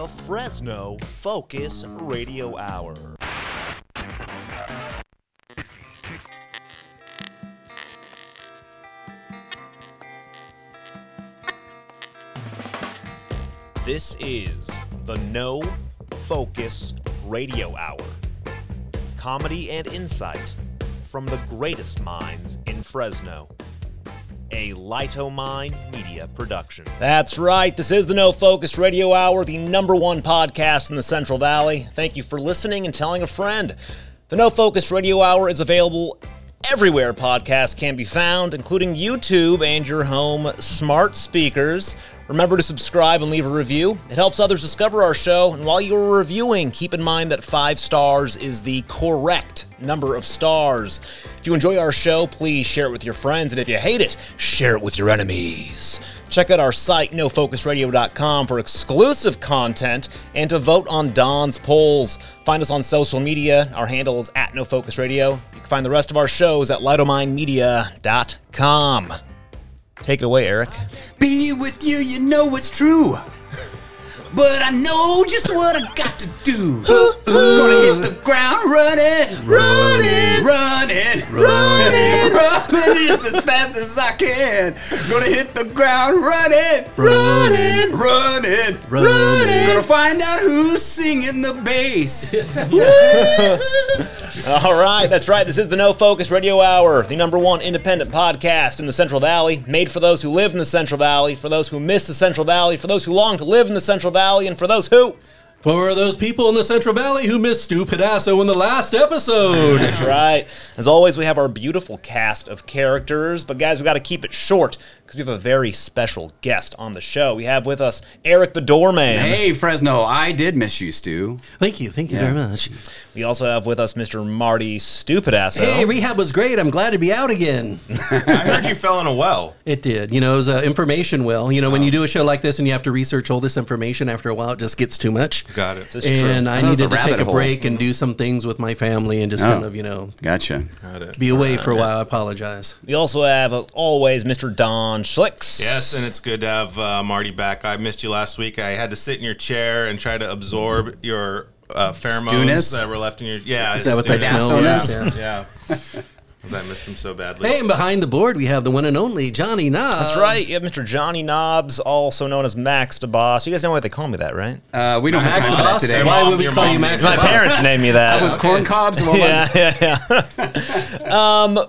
the Fresno Focus Radio Hour. This is the No Focus Radio Hour. Comedy and insight from the greatest minds in Fresno. A Lightomine Media production. That's right. This is the No Focus Radio Hour, the number one podcast in the Central Valley. Thank you for listening and telling a friend. The No Focus Radio Hour is available everywhere podcasts can be found, including YouTube and your home smart speakers. Remember to subscribe and leave a review. It helps others discover our show. And while you're reviewing, keep in mind that 5 stars is the correct number of stars. If you enjoy our show, please share it with your friends. And if you hate it, share it with your enemies. Check out our site, nofocusradio.com, for exclusive content and to vote on Don's polls. Find us on social media. Our handle is at nofocusradio. You can find the rest of our shows at lightomindmedia.com. Take it away, Eric. Be with you, you know it's true. But I know just what I got to do. Gonna hit the ground running just as fast as I can. Gonna hit the ground running. Gonna find out who's singing the bass. All right, that's right. This is the No Focus Radio Hour, the number one independent podcast in the Central Valley, made for those who live in the Central Valley, for those who miss the Central Valley, for those who long to live in the Central Valley, and for those who... For those people in the Central Valley who missed Stu Pedasso in the last episode. That's right. As always, we have our beautiful cast of characters, but guys, we got to keep it short because we have a very special guest on the show. We have with us Eric the Doorman. Hey, Fresno, I did miss you, Stu. Thank you very much. We also have with us Mr. Marty Stu Pedasso. Hey, rehab was great. I'm glad to be out again. I heard you fell in a well. It did. You know, it was an information well. You know, when you do a show like this and you have to research all this information, after a while, it just gets too much. Got it. And I needed to take a break and do some things with my family and just kind of, you know, be away for a while. I apologize. We also have, as always, Mr. Don Schlicks. Yes, and it's good to have Marty back. I missed you last week. I had to sit in your chair and try to absorb your pheromones that were left in your... Yeah. Is that what that smell is? Yeah. Because I missed him so badly. Hey, and behind the board, we have the one and only Johnny Knobs. That's right. You have Mr. Johnny Knobs, also known as Max the Boss. You guys know why they call me that, right? We don't have to call that today. Why would we call you Max the Boss? My parents named me that. I was corn cobs. Yeah.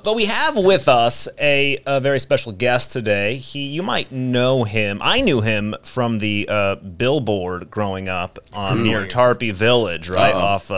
But we have with us a very special guest today. You might know him. I knew him from the billboard growing up near Tarpey Village, right off...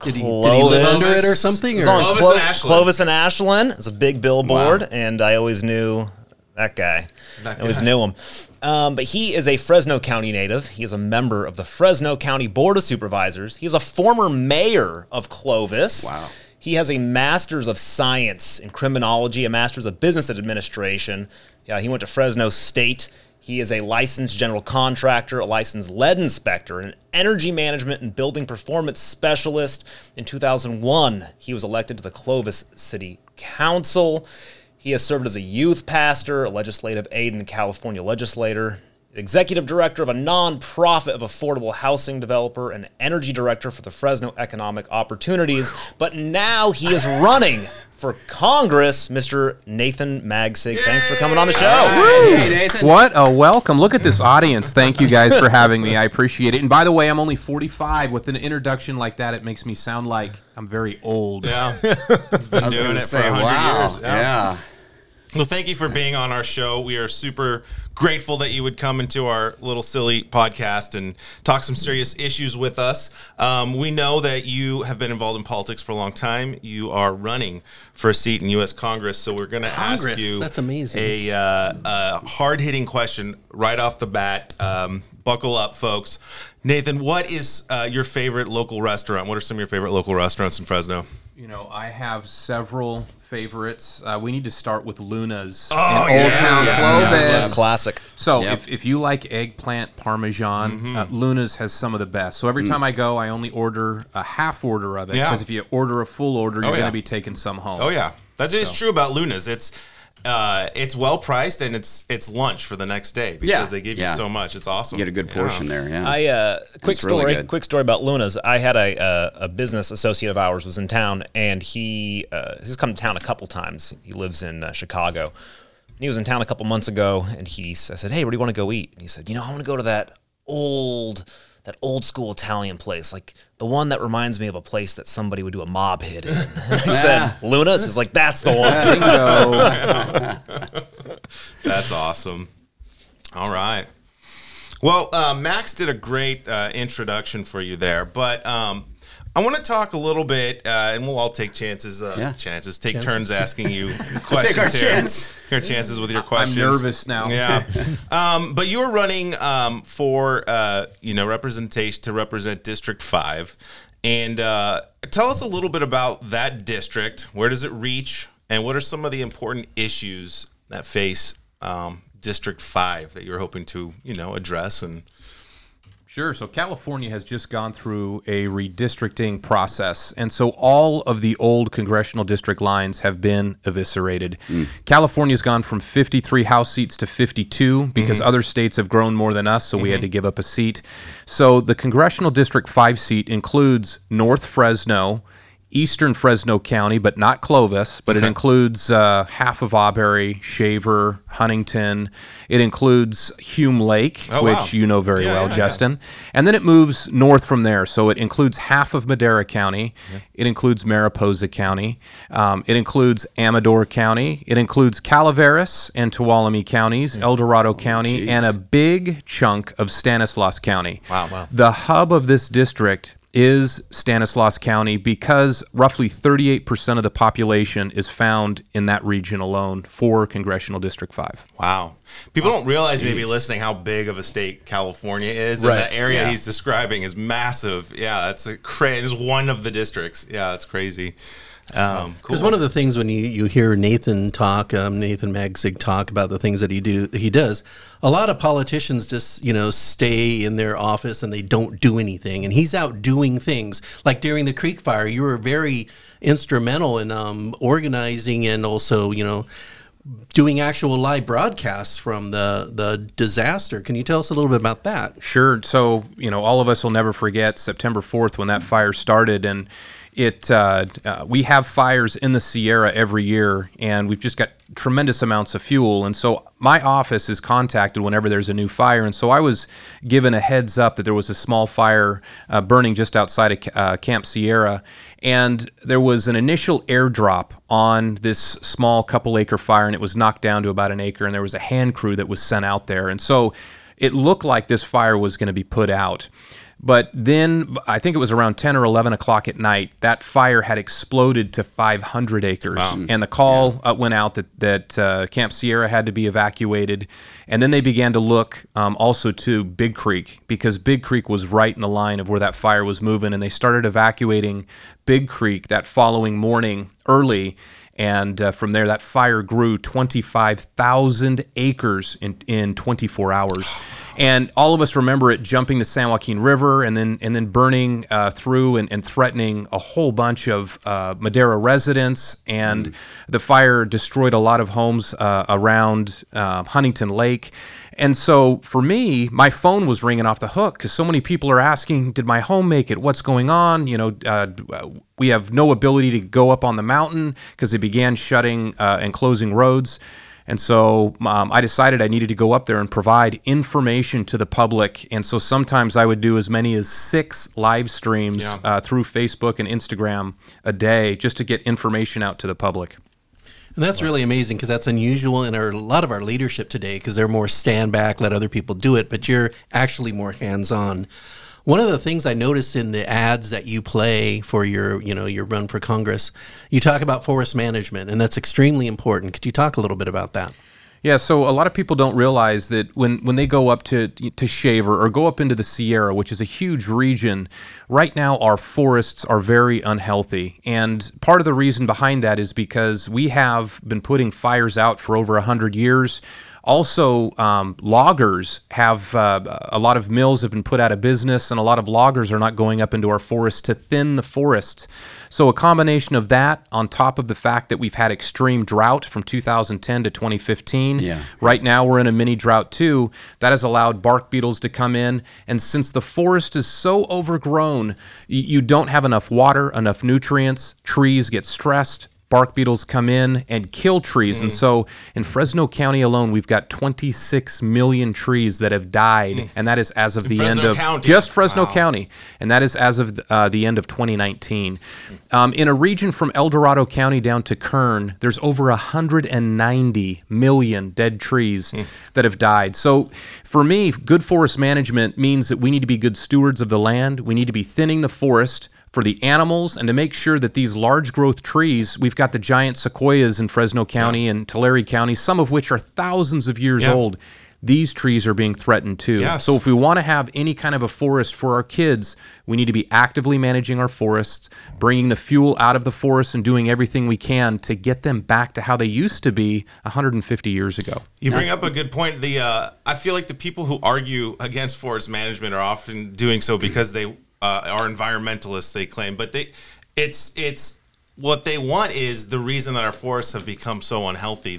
Did he live under it or something? It was on Clovis and Ashland. It's a big billboard, and I always knew that guy. I always knew him. But he is a Fresno County native. He is a member of the Fresno County Board of Supervisors. He's a former mayor of Clovis. Wow. He has a master's of science in criminology, a master's of business administration. Yeah, he went to Fresno State. He is a licensed general contractor, a licensed lead inspector, an energy management and building performance specialist. In 2001, he was elected to the Clovis City Council. He has served as a youth pastor, a legislative aide in the California legislator, executive director of a nonprofit of affordable housing developer, and energy director for the Fresno Economic Opportunities. But now he is running for Congress, Mr. Nathan Magsig. Yay! Thanks for coming on the show. Hey, Nathan. What a welcome. Look at this audience. Thank you guys for having me. I appreciate it. And by the way, I'm only 45. With an introduction like that, it makes me sound like I'm very old. Yeah. I've been doing it for 100 years. Yeah. So thank you for being on our show. We are super grateful that you would come into our little silly podcast and talk some serious issues with us. We know that you have been involved in politics for a long time. You are running for a seat in U.S. Congress, so we're going to ask you a hard-hitting question right off the bat. Buckle up, folks. Nathan, what is your favorite local restaurant? What are some of your favorite local restaurants in Fresno? You know, I have several favorites. We need to start with Luna's in Old Town Clovis. Yeah, classic. So if you like eggplant parmesan, Luna's has some of the best. So every time I go, I only order a half order of it because if you order a full order, you're going to be taking some home. Oh, yeah. That is true about Luna's. It's It's well priced, and it's lunch for the next day because they give you so much. It's awesome. You get a good portion there. Yeah. Quick story about Luna's. I had a business associate of ours was in town, and he's come to town a couple times. He lives in Chicago. And he was in town a couple months ago, and I said, "Hey, where do you want to go eat?" And he said, "You know, I want to go to that old school Italian place, like the one that reminds me of a place that somebody would do a mob hit in." I said, "Luna's?" He's like, "That's the one." That's awesome. All right. Well, Max did a great introduction for you there, but I want to talk a little bit, and we'll all take chances. Take turns asking you questions. Take our chance. Your chances with your questions. I'm nervous now. Yeah, but you're running for representation to represent District 5, and tell us a little bit about that district. Where does it reach, and what are some of the important issues that face District 5 that you're hoping to address and. Sure. So California has just gone through a redistricting process. And so all of the old congressional district lines have been eviscerated. Mm. California's gone from 53 House seats to 52 because other states have grown more than us. So we had to give up a seat. So the congressional district 5 seat includes North Fresno, Eastern Fresno County, but not Clovis, but it includes half of Auberry, Shaver, Huntington. It includes Hume Lake, which you know very well, Justin. Yeah. And then it moves north from there. So it includes half of Madera County. Yeah. It includes Mariposa County. It includes Amador County. It includes Calaveras and Tuolumne Counties, El Dorado County, and a big chunk of Stanislaus County. Wow. The hub of this district is Stanislaus County because roughly 38% of the population is found in that region alone for Congressional District 5. Wow. People don't realize, maybe listening, how big of a state California is. Right. And the area he's describing is massive. Yeah, that's crazy. It's one of the districts. Yeah, that's crazy. Because one of the things when you hear Nathan talk, Nathan Magsig talk about the things that he does, a lot of politicians just stay in their office and they don't do anything. And he's out doing things. Like during the Creek Fire, you were very instrumental in organizing and also doing actual live broadcasts from the disaster. Can you tell us a little bit about that? Sure. So all of us will never forget September 4th when that fire started and. We have fires in the Sierra every year, and we've just got tremendous amounts of fuel. And so my office is contacted whenever there's a new fire. And so I was given a heads up that there was a small fire burning just outside of Camp Sierra. And there was an initial airdrop on this small couple-acre fire, and it was knocked down to about an acre. And there was a hand crew that was sent out there. And so it looked like this fire was going to be put out. But then, I think it was around 10 or 11 o'clock at night, that fire had exploded to 500 acres. Wow. And the call went out that Camp Sierra had to be evacuated. And then they began to look also to Big Creek, because Big Creek was right in the line of where that fire was moving. And they started evacuating Big Creek that following morning early. And from there, that fire grew 25,000 acres in 24 hours. And all of us remember it jumping the San Joaquin River and then burning through and threatening a whole bunch of Madera residents. And the fire destroyed a lot of homes around Huntington Lake. And so for me, my phone was ringing off the hook because so many people are asking, did my home make it? What's going on? We have no ability to go up on the mountain because they began shutting and closing roads. And so I decided I needed to go up there and provide information to the public. And so sometimes I would do as many as 6 live streams through Facebook and Instagram a day just to get information out to the public. And that's really amazing because that's unusual in a lot of our leadership today because they're more stand back, let other people do it, but you're actually more hands-on. One of the things I noticed in the ads that you play for your run for Congress, you talk about forest management, and that's extremely important. Could you talk a little bit about that? Yeah, so a lot of people don't realize that when they go up to Shaver or go up into the Sierra, which is a huge region, right now our forests are very unhealthy. And part of the reason behind that is because we have been putting fires out for over 100 years. Also, loggers have a lot of mills have been put out of business, and a lot of loggers are not going up into our forests to thin the forests. So a combination of that on top of the fact that we've had extreme drought from 2010 to 2015. Yeah. Right now we're in a mini drought too. That has allowed bark beetles to come in. And since the forest is so overgrown, you don't have enough water, enough nutrients, trees get stressed. Bark beetles come in and kill trees. Mm. And so in Fresno County alone, we've got 26 million trees that have died. Mm. And that is as of the end of just Fresno County. And that is as of the end of 2019. In a region from El Dorado County down to Kern, there's over 190 million dead trees that have died. So for me, good forest management means that we need to be good stewards of the land. We need to be thinning the forest for the animals, and to make sure that these large growth trees, we've got the giant sequoias in Fresno County and Tulare County, some of which are thousands of years old. These trees are being threatened too. Yes. So if we want to have any kind of a forest for our kids, we need to be actively managing our forests, bringing the fuel out of the forest and doing everything we can to get them back to how they used to be 150 years ago. You bring up a good point. I feel like the people who argue against forest management are often doing so because they are environmentalists, they claim, but it's what they want is the reason that our forests have become so unhealthy.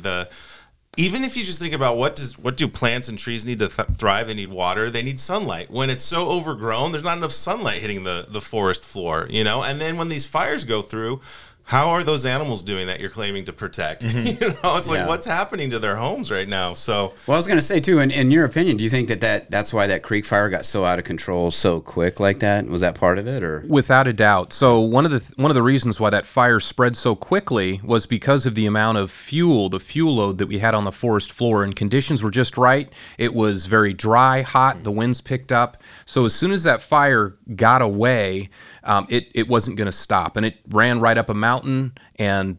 Even if you just think about what do plants and trees need to thrive? They need water, they need sunlight. When it's so overgrown, there's not enough sunlight hitting the forest floor, And then when these fires go through, how are those animals doing that you're claiming to protect? Mm-hmm. Like what's happening to their homes right now? So, well, I was going to say too, in your opinion, do you think that's why that Creek Fire got so out of control so quick like that? Was that part of it, or? Without a doubt. So one of the reasons why that fire spread so quickly was because of the amount of fuel, the fuel load that we had on the forest floor, and conditions were just right. It was very dry, hot. The winds picked up. So as soon as that fire got away, it wasn't going to stop, and it ran right up a mountain, and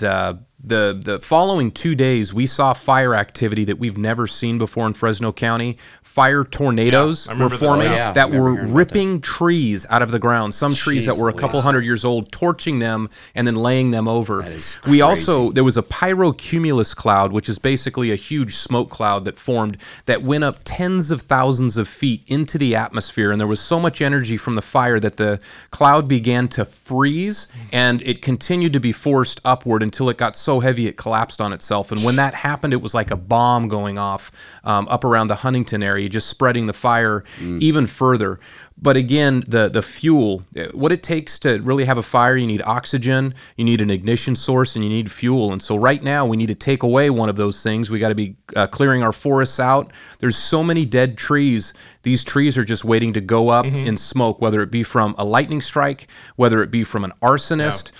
the following 2 days, we saw fire activity that we've never seen before in Fresno County. Fire tornadoes were forming that were ripping trees out of the ground, some trees that were a couple hundred years old, torching them and then laying them over. That is crazy. There was a pyrocumulus cloud, which is basically a huge smoke cloud that formed that went up tens of thousands of feet into the atmosphere, and there was so much energy from the fire that the cloud began to freeze, and it continued to be forced upward until it got so heavy it collapsed on itself. And when that happened, it was like a bomb going off up around the Huntington area, just spreading the fire even further. But again, the fuel, what it takes to really have a fire, you need oxygen, you need an ignition source, and you need fuel. And so right now, we need to take away one of those things. We got to be clearing our forests out. There's so many dead trees. These trees are just waiting to go up in smoke, whether it be from a lightning strike, whether it be from an arsonist,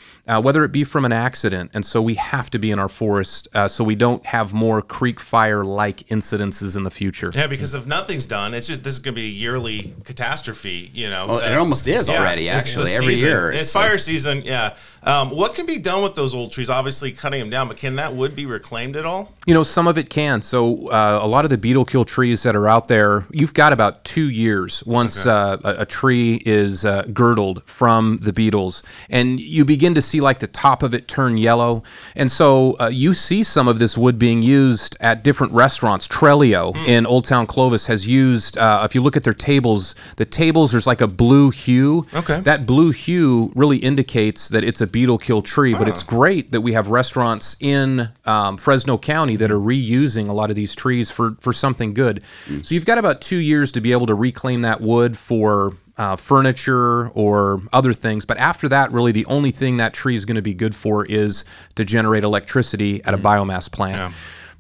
whether it be from an accident. And so we have to be in our forest so we don't have more Creek Fire-like incidences in the future. Yeah, because if nothing's done, this is going to be a yearly catastrophe. It almost is already, actually, every year. It's fire season, what can be done with those old trees? Obviously, cutting them down, but can that wood be reclaimed at all? Some of it can. So a lot of the beetle kill trees that are out there, you've got about 2 years once a tree is girdled from the beetles. And you begin to see, the top of it turn yellow. And so you see some of this wood being used at different restaurants. Trellio in Old Town Clovis has used, if you look at their tables, there's a blue hue. Okay. That blue hue really indicates that it's a beetle kill tree, but it's great that we have restaurants in Fresno County that are reusing a lot of these trees for something good. Mm. So you've got about 2 years to be able to reclaim that wood for furniture or other things. But after that, really the only thing that tree is going to be good for is to generate electricity at a biomass plant. Yeah.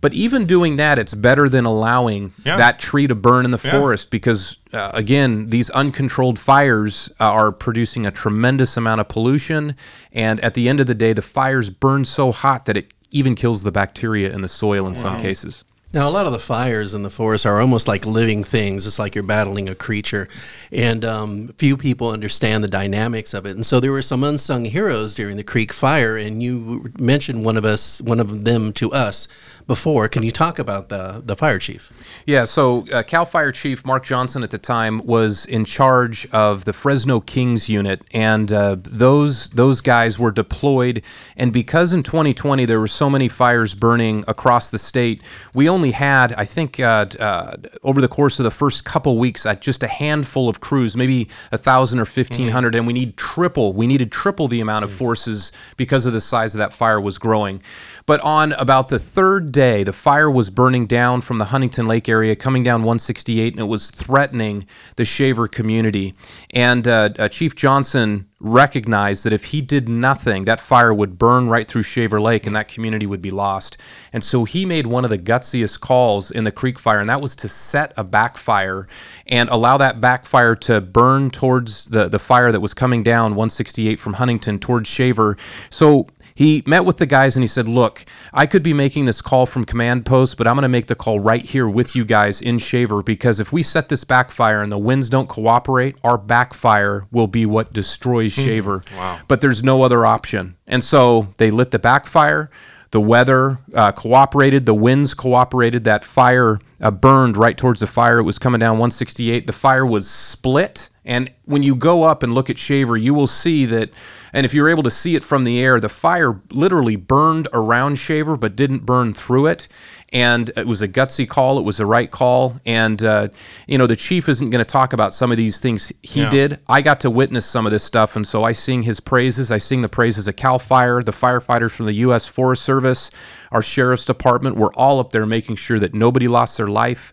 But even doing that, it's better than allowing that tree to burn in the forest because, again, these uncontrolled fires are producing a tremendous amount of pollution. And at the end of the day, the fires burn so hot that it even kills the bacteria in the soil in some cases. Now, a lot of the fires in the forest are almost like living things. It's like you're battling a creature. And few people understand the dynamics of it. And so there were some unsung heroes during the Creek Fire, and you mentioned one of them to us before. Can you talk about the fire chief? Yeah, so Cal Fire Chief Mark Johnson at the time was in charge of the Fresno Kings unit, and those guys were deployed. And because in 2020 there were so many fires burning across the state, we only only had, I think, over the course of the first couple weeks, just a handful of crews, maybe 1,000 or 1,500, and we needed triple the amount of forces because of the size of that fire was growing. But on about the third day, the fire was burning down from the Huntington Lake area, coming down 168, and it was threatening the Shaver community. And Chief Johnson recognized that if he did nothing, that fire would burn right through Shaver Lake and that community would be lost. And so he made one of the gutsiest calls in the Creek Fire, and that was to set a backfire and allow that backfire to burn towards the fire that was coming down 168 from Huntington towards Shaver. So he met with the guys and he said, look, I could be making this call from command post, but I'm going to make the call right here with you guys in Shaver, because if we set this backfire and the winds don't cooperate, our backfire will be what destroys Shaver. Wow. But there's no other option. And so they lit the backfire. The weather cooperated. The winds cooperated. That fire burned right towards the fire. It was coming down 168. The fire was split. And when you go up and look at Shaver, you will see that, and if you're able to see it from the air, the fire literally burned around Shaver but didn't burn through it. And it was a gutsy call. It was the right call. And, the chief isn't going to talk about some of these things he did. I got to witness some of this stuff, and so I sing his praises. I sing the praises of Cal Fire, the firefighters from the U.S. Forest Service, our sheriff's department. We're all up there making sure that nobody lost their life.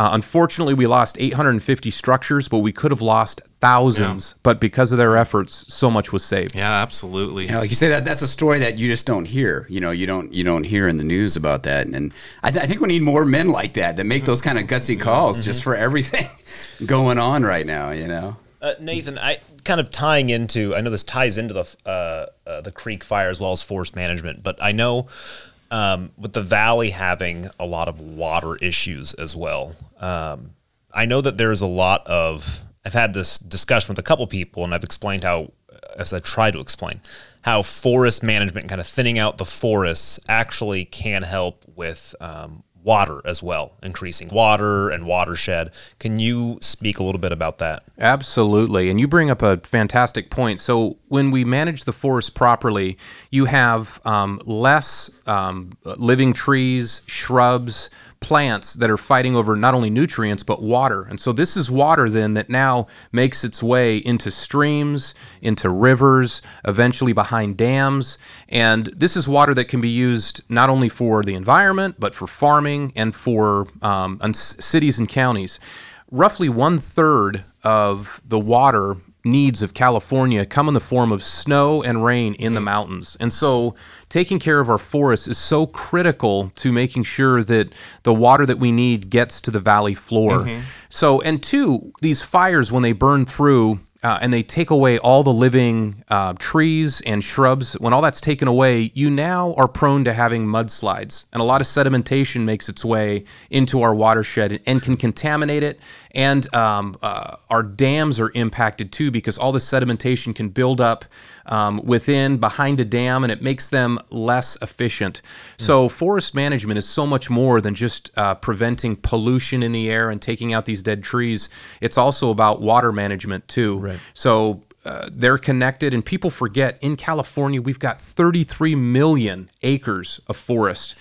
Unfortunately, we lost 850 structures, but we could have lost thousands. But because of their efforts, so much was saved. Yeah, absolutely. Yeah, like you say, that's a story that you just don't hear. You don't hear in the news about that. And I think we need more men like that make those kind of gutsy calls just for everything going on right now. Nathan, I kind of tying into. I know this ties into the Creek Fire as well as forest management, but I know. With the valley having a lot of water issues as well. I know that there's a lot of, I've had this discussion with a couple people, and I've explained how forest management and kind of thinning out the forests actually can help with water as well, increasing water and watershed. Can you speak a little bit about that? Absolutely. And you bring up a fantastic point. So when we manage the forest properly, you have less living trees, shrubs, plants that are fighting over not only nutrients, but water. And so this is water then that now makes its way into streams, into rivers, eventually behind dams. And this is water that can be used not only for the environment, but for farming and for cities and counties. Roughly 1/3 of the water needs of California come in the form of snow and rain in the mountains. And so taking care of our forests is so critical to making sure that the water that we need gets to the valley floor. So, and two, these fires, when they burn through and they take away all the living trees and shrubs, when all that's taken away, you now are prone to having mudslides. And a lot of sedimentation makes its way into our watershed and can contaminate it. And our dams are impacted too, because all the sedimentation can build up behind a dam, and it makes them less efficient. So forest management is so much more than just preventing pollution in the air and taking out these dead trees. It's also about water management too. Right. So they're connected, and people forget in California, we've got 33 million acres of forest.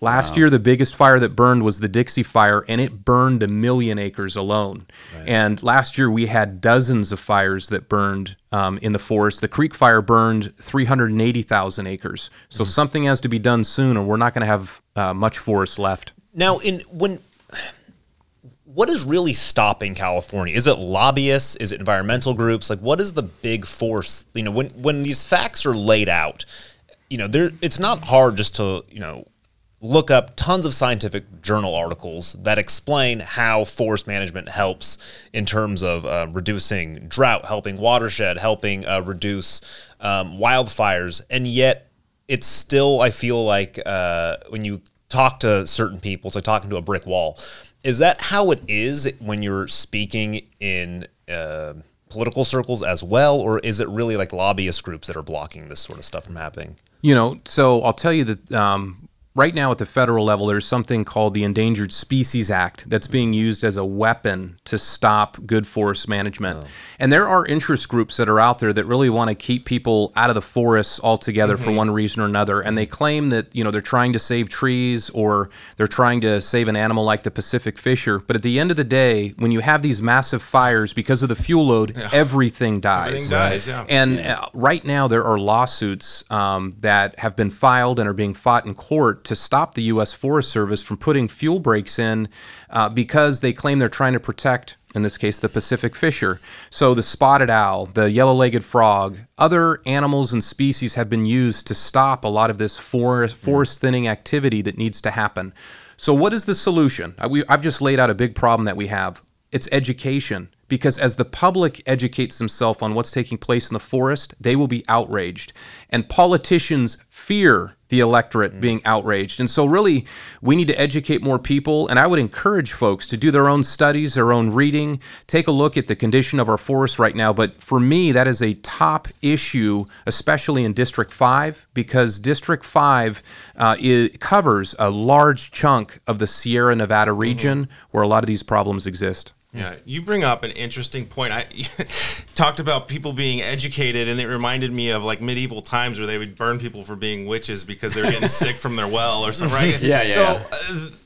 Last year, the biggest fire that burned was the Dixie Fire, and it burned 1 million acres alone. Right. And last year, we had dozens of fires that burned in the forest. The Creek Fire burned 380,000 acres. So something has to be done soon, or we're not going to have much forest left. Now, what is really stopping California? Is it lobbyists? Is it environmental groups? Like, what is the big force? When these facts are laid out, it's not hard just to, look up tons of scientific journal articles that explain how forest management helps in terms of reducing drought, helping watershed, helping reduce wildfires. And yet it's still, I feel like when you talk to certain people, it's like talking to a brick wall. Is that how it is when you're speaking in political circles as well? Or is it really like lobbyist groups that are blocking this sort of stuff from happening? So I'll tell you that right now at the federal level, there's something called the Endangered Species Act that's being used as a weapon to stop good forest management. Oh. And there are interest groups that are out there that really want to keep people out of the forests altogether for one reason or another. And they claim that, you know, they're trying to save trees or they're trying to save an animal like the Pacific Fisher. But at the end of the day, when you have these massive fires because of the fuel load, everything dies. Everything dies, yeah. And right now there are lawsuits that have been filed and are being fought in court to stop the U.S. Forest Service from putting fuel breaks in because they claim they're trying to protect, in this case, the Pacific Fisher. So the spotted owl, the yellow-legged frog, other animals and species have been used to stop a lot of this forest thinning activity that needs to happen. So what is the solution? I've just laid out a big problem that we have. It's education. Because as the public educates themselves on what's taking place in the forest, they will be outraged. And politicians fear the electorate being outraged. And so really, we need to educate more people. And I would encourage folks to do their own studies, their own reading, take a look at the condition of our forests right now. But for me, that is a top issue, especially in District 5, because District 5 covers a large chunk of the Sierra Nevada region where a lot of these problems exist. Yeah, you bring up an interesting point. I talked about people being educated, and it reminded me of like medieval times where they would burn people for being witches because they're getting sick from their well or something, right?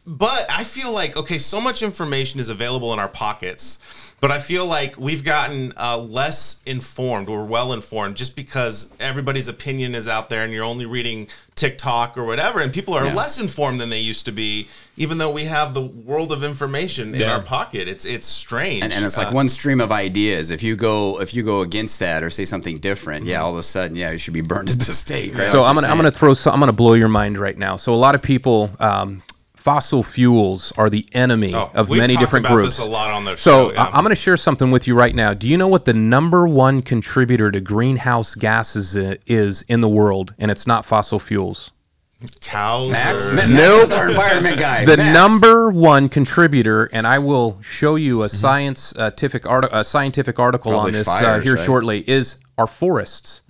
But I feel like, okay, so much information is available in our pockets, but I feel like we've gotten less informed or well-informed just because everybody's opinion is out there and you're only reading TikTok or whatever, and people are less informed than they used to be, even though we have the world of information in our pocket. It's strange. And it's like one stream of ideas. If you go against that or say something different, all of a sudden, you should be burned at the stake. Right? So I'm going to blow your mind right now. So a lot of people, fossil fuels are the enemy of many different groups. We've talked about this a lot on the show. So I'm going to share something with you right now. Do you know what the number one contributor to greenhouse gases is in the world? And it's not fossil fuels. Cows. Max is our environment guy. The number one contributor, and I will show you a scientific article on this shortly, is our forests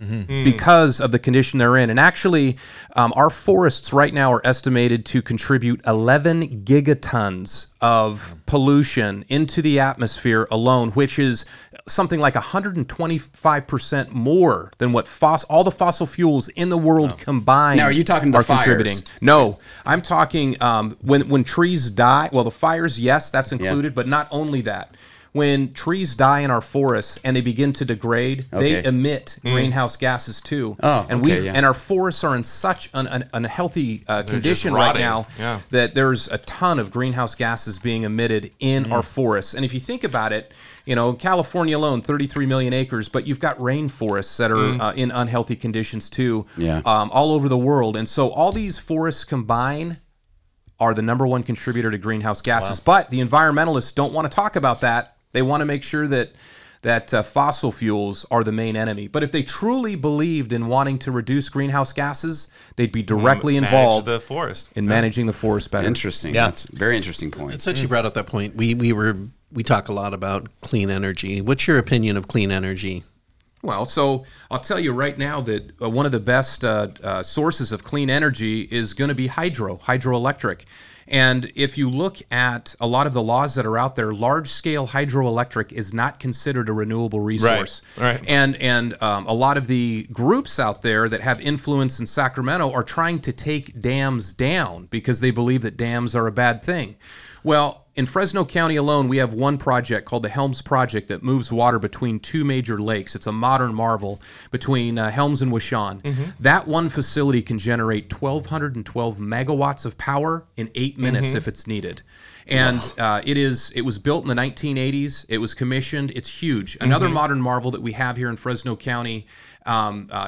because of the condition they're in. And actually, our forests right now are estimated to contribute 11 gigatons of pollution into the atmosphere alone, which is something like 125% more than what all the fossil fuels in the world combined. Now, are you talking about contributing? No, I'm talking when trees die. Well, the fires, yes, that's included, but not only that. When trees die in our forests and they begin to degrade, they emit greenhouse gases too. And our forests are in such an unhealthy condition right now that there's a ton of greenhouse gases being emitted in our forests. And if you think about it, you know, California alone, 33 million acres, but you've got rainforests that are in unhealthy conditions too, all over the world. And so all these forests combine are the number one contributor to greenhouse gases. Wow. But the environmentalists don't want to talk about that. They want to make sure that fossil fuels are the main enemy. But if they truly believed in wanting to reduce greenhouse gases, they'd be directly involved in managing the forest better. Interesting. Yeah. That's a very interesting point. It's actually brought up that point. We talk a lot about clean energy. What's your opinion of clean energy? Well, so I'll tell you right now that one of the best sources of clean energy is going to be hydroelectric. And if you look at a lot of the laws that are out there, large-scale hydroelectric is not considered a renewable resource. Right. And a lot of the groups out there that have influence in Sacramento are trying to take dams down because they believe that dams are a bad thing. Well, in Fresno County alone, we have one project called the Helms Project that moves water between two major lakes. It's a modern marvel between Helms and Washoe. Mm-hmm. That one facility can generate 1,212 megawatts of power in 8 minutes if it's needed. And it was built in the 1980s. It was commissioned. It's huge. Another modern marvel that we have here in Fresno County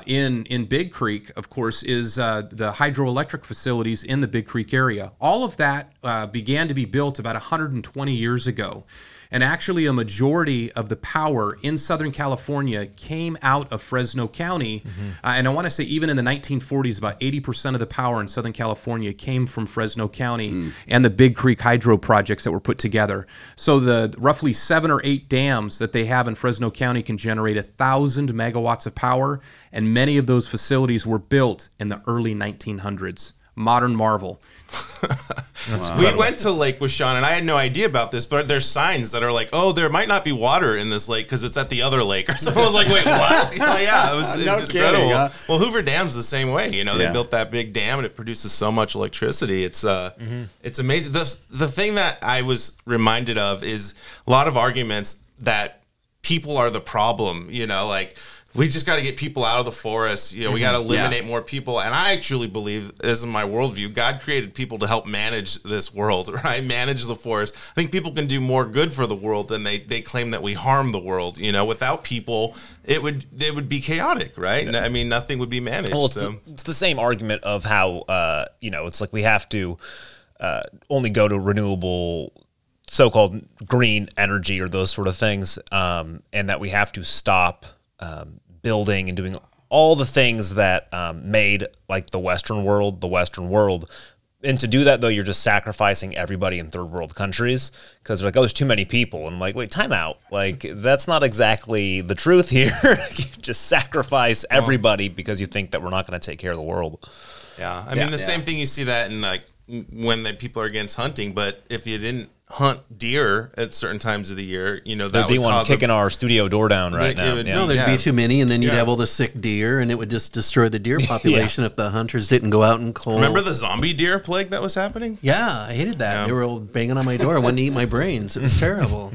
in Big Creek, of course, is the hydroelectric facilities in the Big Creek area. All of that began to be built about 120 years ago. And actually, a majority of the power in Southern California came out of Fresno County. And I want to say even in the 1940s, about 80% of the power in Southern California came from Fresno County and the Big Creek hydro projects that were put together. So the roughly 7 or 8 dams that they have in Fresno County can generate 1,000 megawatts of power. And many of those facilities were built in the early 1900s. modern marvel. Wow. We went to Lake Washawn, and I had no idea about this, but there's signs that are like, oh, there might not be water in this lake because it's at the other lake. Or something. I was like, wait, what? It's incredible. Huh? Well, Hoover Dam's the same way. You know, they built that big dam, and it produces so much electricity. It's amazing. The thing that I was reminded of is a lot of arguments that people are the problem, you know, like, we just got to get people out of the forest. You know, we got to eliminate more people. And I actually believe, this is my worldview, God created people to help manage this world, right? Manage the forest. I think people can do more good for the world than they claim that we harm the world. You know, without people, it would be chaotic, right? Yeah. I mean, nothing would be managed. Well, it's the same argument of how, you know, it's like we have to only go to renewable so-called green energy or those sort of things, and that we have to stop building and doing all the things that made like the Western world. And to do that, though, you're just sacrificing everybody in third world countries because they're like, oh, there's too many people. And I'm like, wait, time out. Like, that's not exactly the truth here. You just sacrifice everybody because you think that we're not going to take care of the world. Yeah. I mean, the same thing you see that in like when the people are against hunting, but if you didn't hunt deer at certain times of the year, you know, there'd be one kicking our studio door down right now. No, there'd be too many, and then you'd have all the sick deer, and it would just destroy the deer population if the hunters didn't go out and cull. Remember the zombie deer plague that was happening? Yeah, I hated that. Yeah. They were all banging on my door, wanting to eat my brains. It was terrible.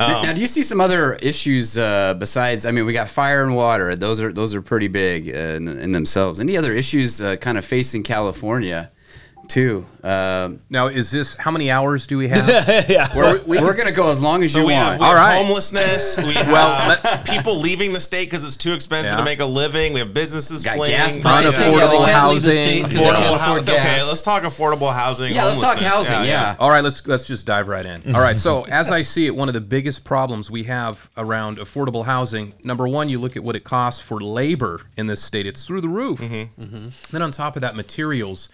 Now, do you see some other issues besides? I mean, we got fire and water; those are pretty big in themselves. Any other issues kind of facing California? Too. Now, is this, how many hours do we have? We're going to go as long as you want. We have homelessness. We have people leaving the state because it's too expensive to make a living. We have businesses fleeing. Gas prices. Unaffordable housing. Affordable housing. Okay, let's talk affordable housing. Yeah, let's talk housing. Yeah. All right, let's just dive right in. All right, so as I see it, one of the biggest problems we have around affordable housing, number one, you look at what it costs for labor in this state. It's through the roof. Mm-hmm. Mm-hmm. Then on top of that, materials.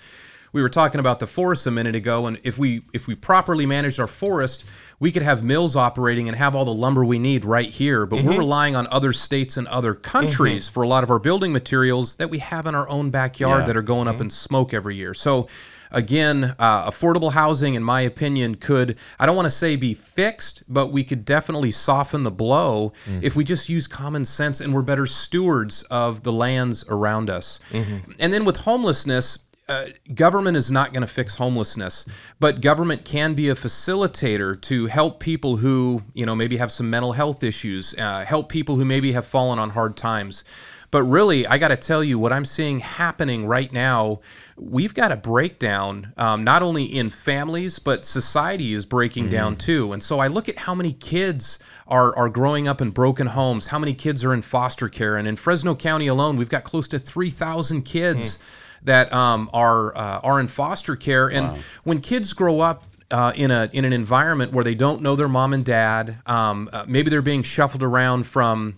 We were talking about the forest a minute ago, and if we properly managed our forest, we could have mills operating and have all the lumber we need right here. But we're relying on other states and other countries for a lot of our building materials that we have in our own backyard that are going up in smoke every year. So, again, affordable housing, in my opinion, could—I don't want to say be fixed, but we could definitely soften the blow if we just use common sense and we're better stewards of the lands around us. Mm-hmm. And then with homelessness— government is not going to fix homelessness, but government can be a facilitator to help people who, you know, maybe have some mental health issues, help people who maybe have fallen on hard times. But really, I got to tell you, what I'm seeing happening right now, we've got a breakdown, not only in families, but society is breaking down too. And so I look at how many kids are growing up in broken homes, how many kids are in foster care. And in Fresno County alone, we've got close to 3,000 kids that are in foster care. And when kids grow up in an environment where they don't know their mom and dad, maybe they're being shuffled around from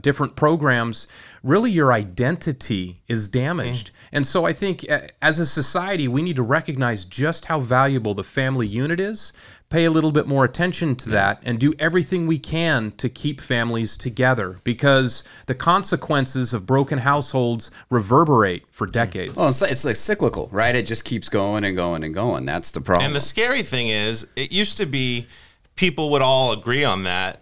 different programs, really your identity is damaged. And so I think as a society, we need to recognize just how valuable the family unit is, pay a little bit more attention to that, and do everything we can to keep families together, because the consequences of broken households reverberate for decades. Well, it's like cyclical, right? It just keeps going and going and going. That's the problem. And the scary thing is, it used to be people would all agree on that.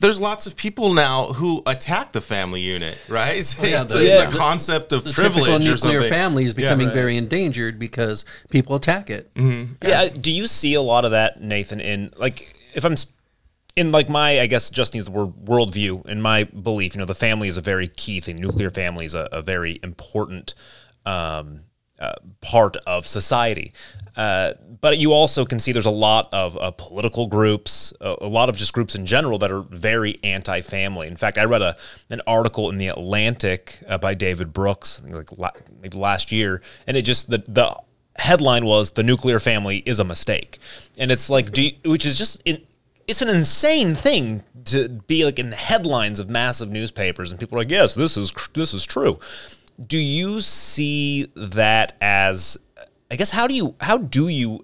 There's lots of people now who attack the family unit, right? It's a concept of privilege or something. The nuclear family is becoming very endangered because people attack it. Mm-hmm. Yeah. Do you see a lot of that, Nathan, in, like, if I'm in, like, my, I guess just needs the word worldview and my belief, you know, the family is a very key thing. Nuclear family is a very important part of society. But you also can see there's a lot of political groups, a lot of just groups in general that are very anti-family. In fact, I read an article in The Atlantic by David Brooks, I think maybe last year, and it just, the headline was, "The Nuclear Family is a Mistake." And it's like, which is just, it's an insane thing to be like in the headlines of massive newspapers, and people are like, yes, this is true. Do you see that as... I guess how do you I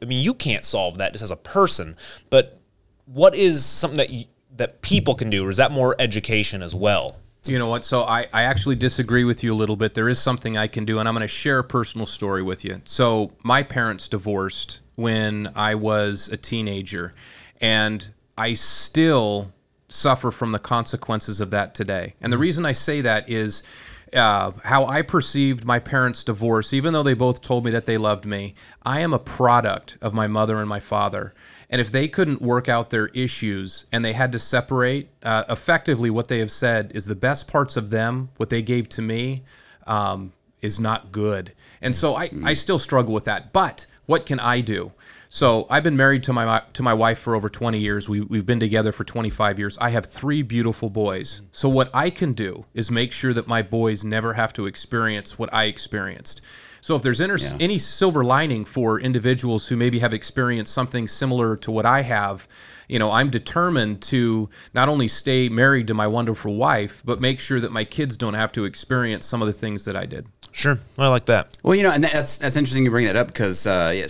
mean, you can't solve that just as a person, but what is something that people can do, or is that more education as well? You know what? So I actually disagree with you a little bit. There is something I can do, and I'm going to share a personal story with you. So my parents divorced when I was a teenager, and I still suffer from the consequences of that today. And the reason I say that is how I perceived my parents' divorce, even though they both told me that they loved me, I am a product of my mother and my father. And if they couldn't work out their issues and they had to separate, effectively what they have said is the best parts of them, what they gave to me, is not good. And so I still struggle with that. But what can I do? So I've been married to my wife for over 20 years. We've been together for 25 years. I have three beautiful boys. So what I can do is make sure that my boys never have to experience what I experienced. So if there's any silver lining for individuals who maybe have experienced something similar to what I have, you know, I'm determined to not only stay married to my wonderful wife, but make sure that my kids don't have to experience some of the things that I did. Sure. I like that. Well, you know, and that's interesting you bring that up because,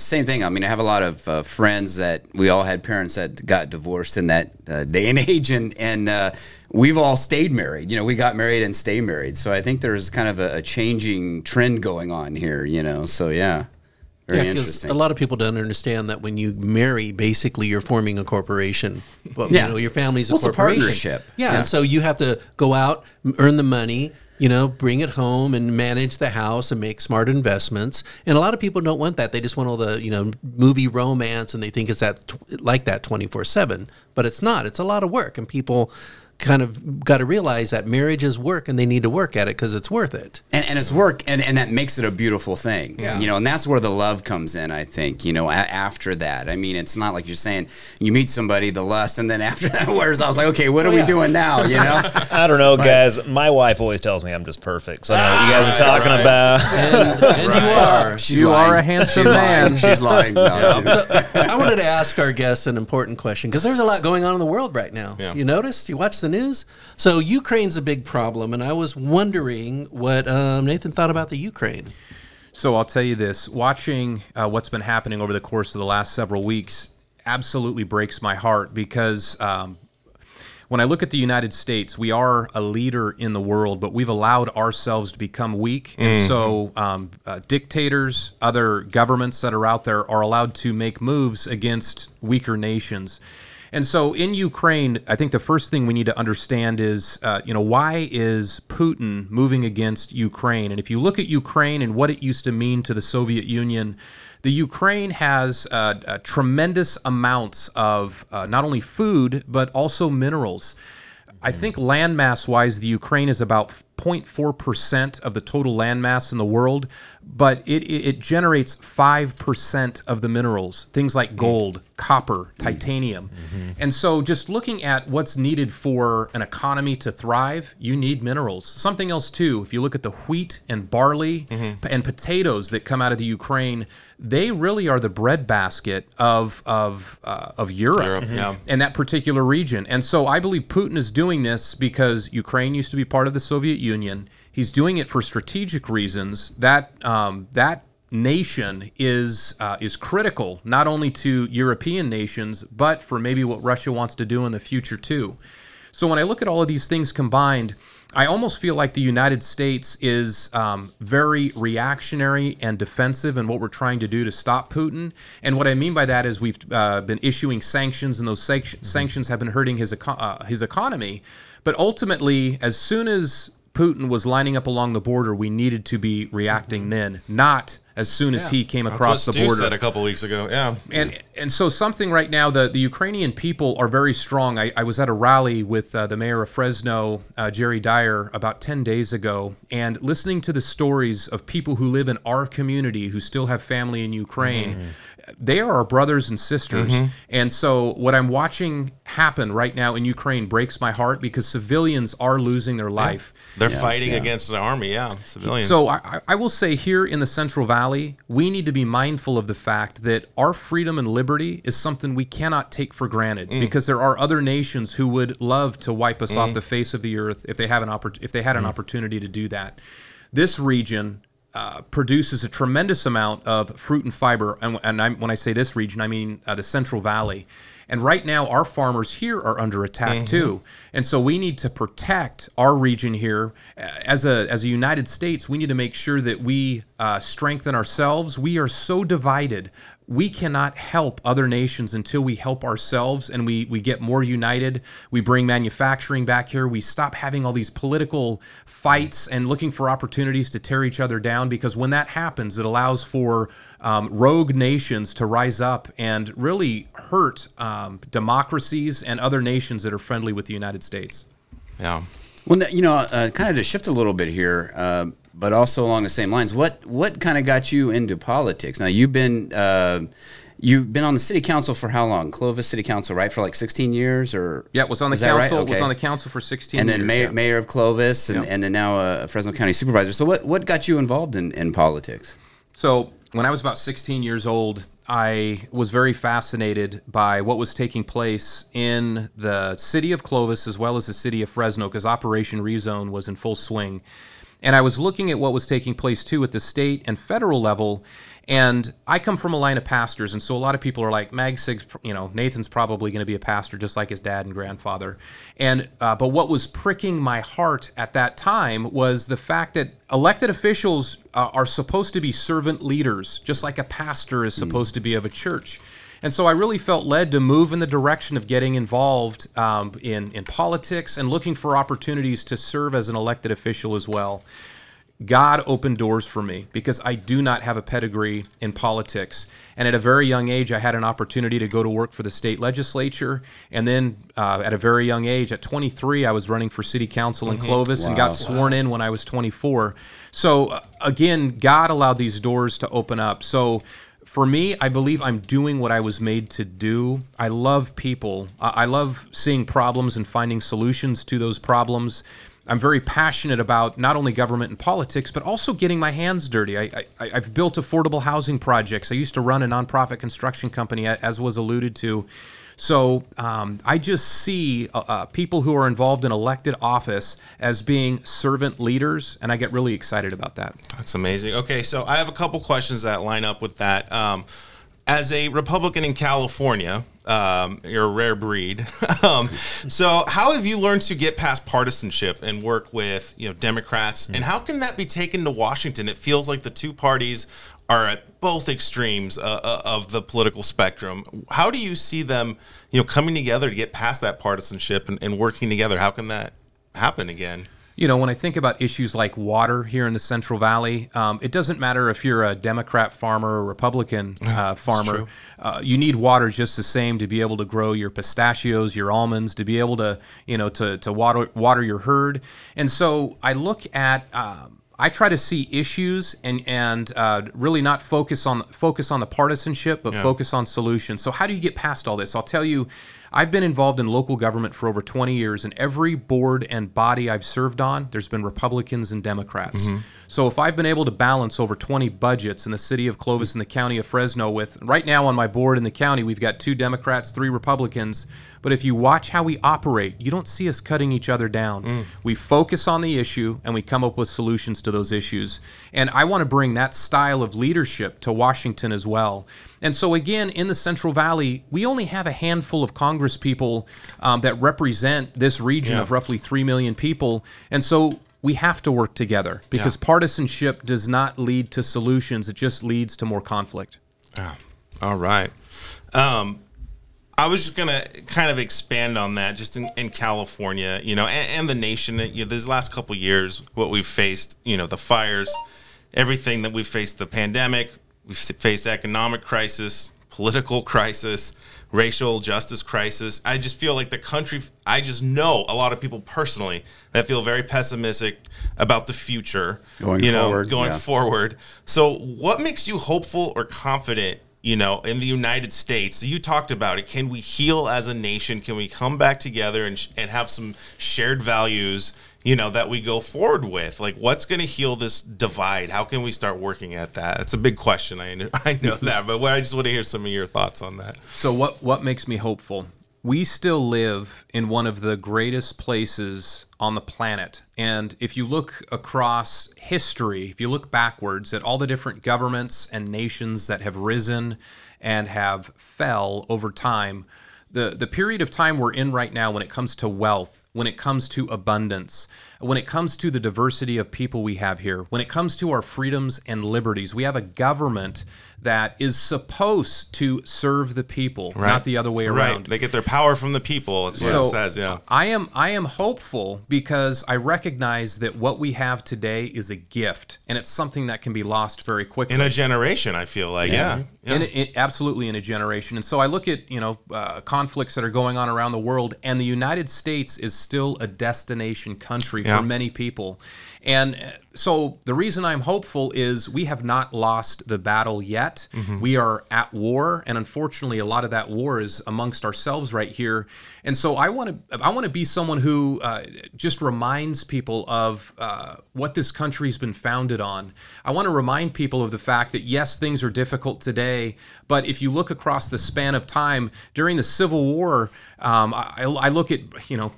same thing. I mean, I have a lot of friends that we all had parents that got divorced in that day and age, and we've all stayed married. You know, we got married and stay married. So I think there's kind of a changing trend going on here, you know, so yeah. Very interesting. A lot of people don't understand that when you marry, basically you're forming a corporation. But, you know, your family's a corporation. It's a partnership. Yeah, and so you have to go out, earn the money, you know, bring it home and manage the house and make smart investments. And a lot of people don't want that. They just want all the, you know, movie romance, and they think it's like that 24/7. But it's not. It's a lot of work, and people kind of got to realize that marriage is work and they need to work at it because it's worth it. And it's work, and that makes it a beautiful thing, you know, and that's where the love comes in, I think, you know, after that. I mean, it's not like you're saying you meet somebody, the lust, and then after that wears off, I was like, okay, what are we doing now, you know? I don't know, guys. My wife always tells me I'm just perfect, so I know what you guys are talking about. And you are. You are a handsome man. She's lying. No. So, I wanted to ask our guests an important question because there's a lot going on in the world right now. Yeah. You noticed? You watch the news? So Ukraine's a big problem, and I was wondering what Nathan thought about the Ukraine. So I'll tell you this, watching what's been happening over the course of the last several weeks absolutely breaks my heart because when I look at the United States, we are a leader in the world, but we've allowed ourselves to become weak. And so dictators, other governments that are out there are allowed to make moves against weaker nations. And so in Ukraine, I think the first thing we need to understand is, you know, why is Putin moving against Ukraine? And if you look at Ukraine and what it used to mean to the Soviet Union, the Ukraine has tremendous amounts of not only food, but also minerals. I think landmass-wise, the Ukraine is about 0.4% of the total landmass in the world, but it generates 5% of the minerals, things like gold, copper, titanium. Mm-hmm. And so just looking at what's needed for an economy to thrive, you need minerals. Something else, too, if you look at the wheat and barley and potatoes that come out of the Ukraine, they really are the breadbasket of Europe and that particular region. And so I believe Putin is doing this because Ukraine used to be part of the Soviet Union. He's doing it for strategic reasons. That nation is critical not only to European nations, but for maybe what Russia wants to do in the future too. So when I look at all of these things combined, I almost feel like the United States is very reactionary and defensive in what we're trying to do to stop Putin. And what I mean by that is we've been issuing sanctions, and those sanctions have been hurting his economy. But ultimately, as soon as Putin was lining up along the border, we needed to be reacting then, not as soon as he came across the border. That's what Stu said a couple weeks ago, And so something right now, the Ukrainian people are very strong. I was at a rally with the mayor of Fresno, Jerry Dyer, about 10 days ago, and listening to the stories of people who live in our community who still have family in Ukraine, they are our brothers and sisters. And so what I'm watching happen right now in Ukraine breaks my heart because civilians are losing their life. They're fighting against the army, civilians. So I will say here in the Central Valley, we need to be mindful of the fact that our freedom and liberty is something we cannot take for granted because there are other nations who would love to wipe us off the face of the earth if they have an opportunity to do that. This region produces a tremendous amount of fruit and fiber, and when I say this region, I mean the Central Valley. And right now, our farmers here are under attack too. And so we need to protect our region here. As a United States, we need to make sure that we strengthen ourselves. We are so divided. We cannot help other nations until we help ourselves and we get more united. We bring manufacturing back here. We stop having all these political fights and looking for opportunities to tear each other down, because when that happens, it allows for rogue nations to rise up and really hurt democracies and other nations that are friendly with the United States. Yeah. Well, you know, kind of to shift a little bit here, but also along the same lines, what kind of got you into politics? Now, you've been on the city council for how long? Clovis City Council, right, for like 16 years? Or yeah, was on the council. Right? Okay. Was on the council for 16 years. And then mayor of Clovis, and then now a Fresno County supervisor. So what got you involved in politics? So when I was about 16 years old, I was very fascinated by what was taking place in the city of Clovis as well as the city of Fresno, because Operation Rezone was in full swing. And I was looking at what was taking place, too, at the state and federal level. And I come from a line of pastors, and so a lot of people are like, Magsig's, you know, Nathan's probably going to be a pastor just like his dad and grandfather. And but what was pricking my heart at that time was the fact that elected officials are supposed to be servant leaders, just like a pastor is supposed to be of a church. And so I really felt led to move in the direction of getting involved in politics and looking for opportunities to serve as an elected official as well. God opened doors for me because I do not have a pedigree in politics. And at a very young age, I had an opportunity to go to work for the state legislature. And then at a very young age, at 23, I was running for city council in Clovis and got sworn in when I was 24. So again, God allowed these doors to open up. So for me, I believe I'm doing what I was made to do. I love people. I love seeing problems and finding solutions to those problems. I'm very passionate about not only government and politics, but also getting my hands dirty. I've built affordable housing projects. I used to run a nonprofit construction company, as was alluded to. So I just see people who are involved in elected office as being servant leaders, and I get really excited about that. That's amazing. Okay, so I have a couple questions that line up with that. As a Republican in California, you're a rare breed. So how have you learned to get past partisanship and work with, you know, Democrats? And how can that be taken to Washington? It feels like the two parties are at both extremes of the political spectrum. How do you see them, you know, coming together to get past that partisanship and working together? How can that happen again? You know, when I think about issues like water here in the Central Valley, it doesn't matter if you're a Democrat farmer or Republican farmer. You need water just the same to be able to grow your pistachios, your almonds, to be able to, you know, to water your herd. And so I look at I try to see issues and really not focus on the partisanship, but focus on solutions. So how do you get past all this? I'll tell you, I've been involved in local government for over 20 years, and every board and body I've served on, there's been Republicans and Democrats. So if I've been able to balance over 20 budgets in the city of Clovis and the county of Fresno with, right now on my board in the county, we've got 2 Democrats, 3 Republicans. But if you watch how we operate, you don't see us cutting each other down. We focus on the issue and we come up with solutions to those issues. And I want to bring that style of leadership to Washington as well. And so again, in the Central Valley, we only have a handful of Congress people that represent this region of roughly 3 million people. And so we have to work together because partisanship does not lead to solutions. It just leads to more conflict. All right. I was just going to kind of expand on that just in California, you know, and the nation. You know, these last couple of years, what we've faced, you know, the fires, everything that we've faced, the pandemic, we've faced economic crisis, political crisis, racial justice crisis. I just feel like the country, I just know a lot of people personally that feel very pessimistic about the future, going forward. So what makes you hopeful or confident, you know, in the United States? You talked about it. Can we heal as a nation? Can we come back together and have some shared values, you know, that we go forward with? Like, what's going to heal this divide? How can we start working at that? That's a big question. I know that, but I just want to hear some of your thoughts on that. So what makes me hopeful? We still live in one of the greatest places on the planet. And if you look across history, if you look backwards at all the different governments and nations that have risen and have fell over time, the period of time we're in right now when it comes to wealth, when it comes to abundance, when it comes to the diversity of people we have here, when it comes to our freedoms and liberties, we have a government that is supposed to serve the people, right, not the other way around. Right. They get their power from the people. That's what it says, yeah. I am hopeful because I recognize that what we have today is a gift, and it's something that can be lost very quickly. In a generation, I feel like, yeah. Absolutely in a generation. And so I look at, conflicts that are going on around the world, and the United States is still a destination country for many people. And so the reason I'm hopeful is we have not lost the battle yet. Mm-hmm. We are at war, and unfortunately, a lot of that war is amongst ourselves right here. And so I want to be someone who just reminds people of what this country's been founded on. I want to remind people of the fact that, yes, things are difficult today, but if you look across the span of time, during the Civil War, I look at,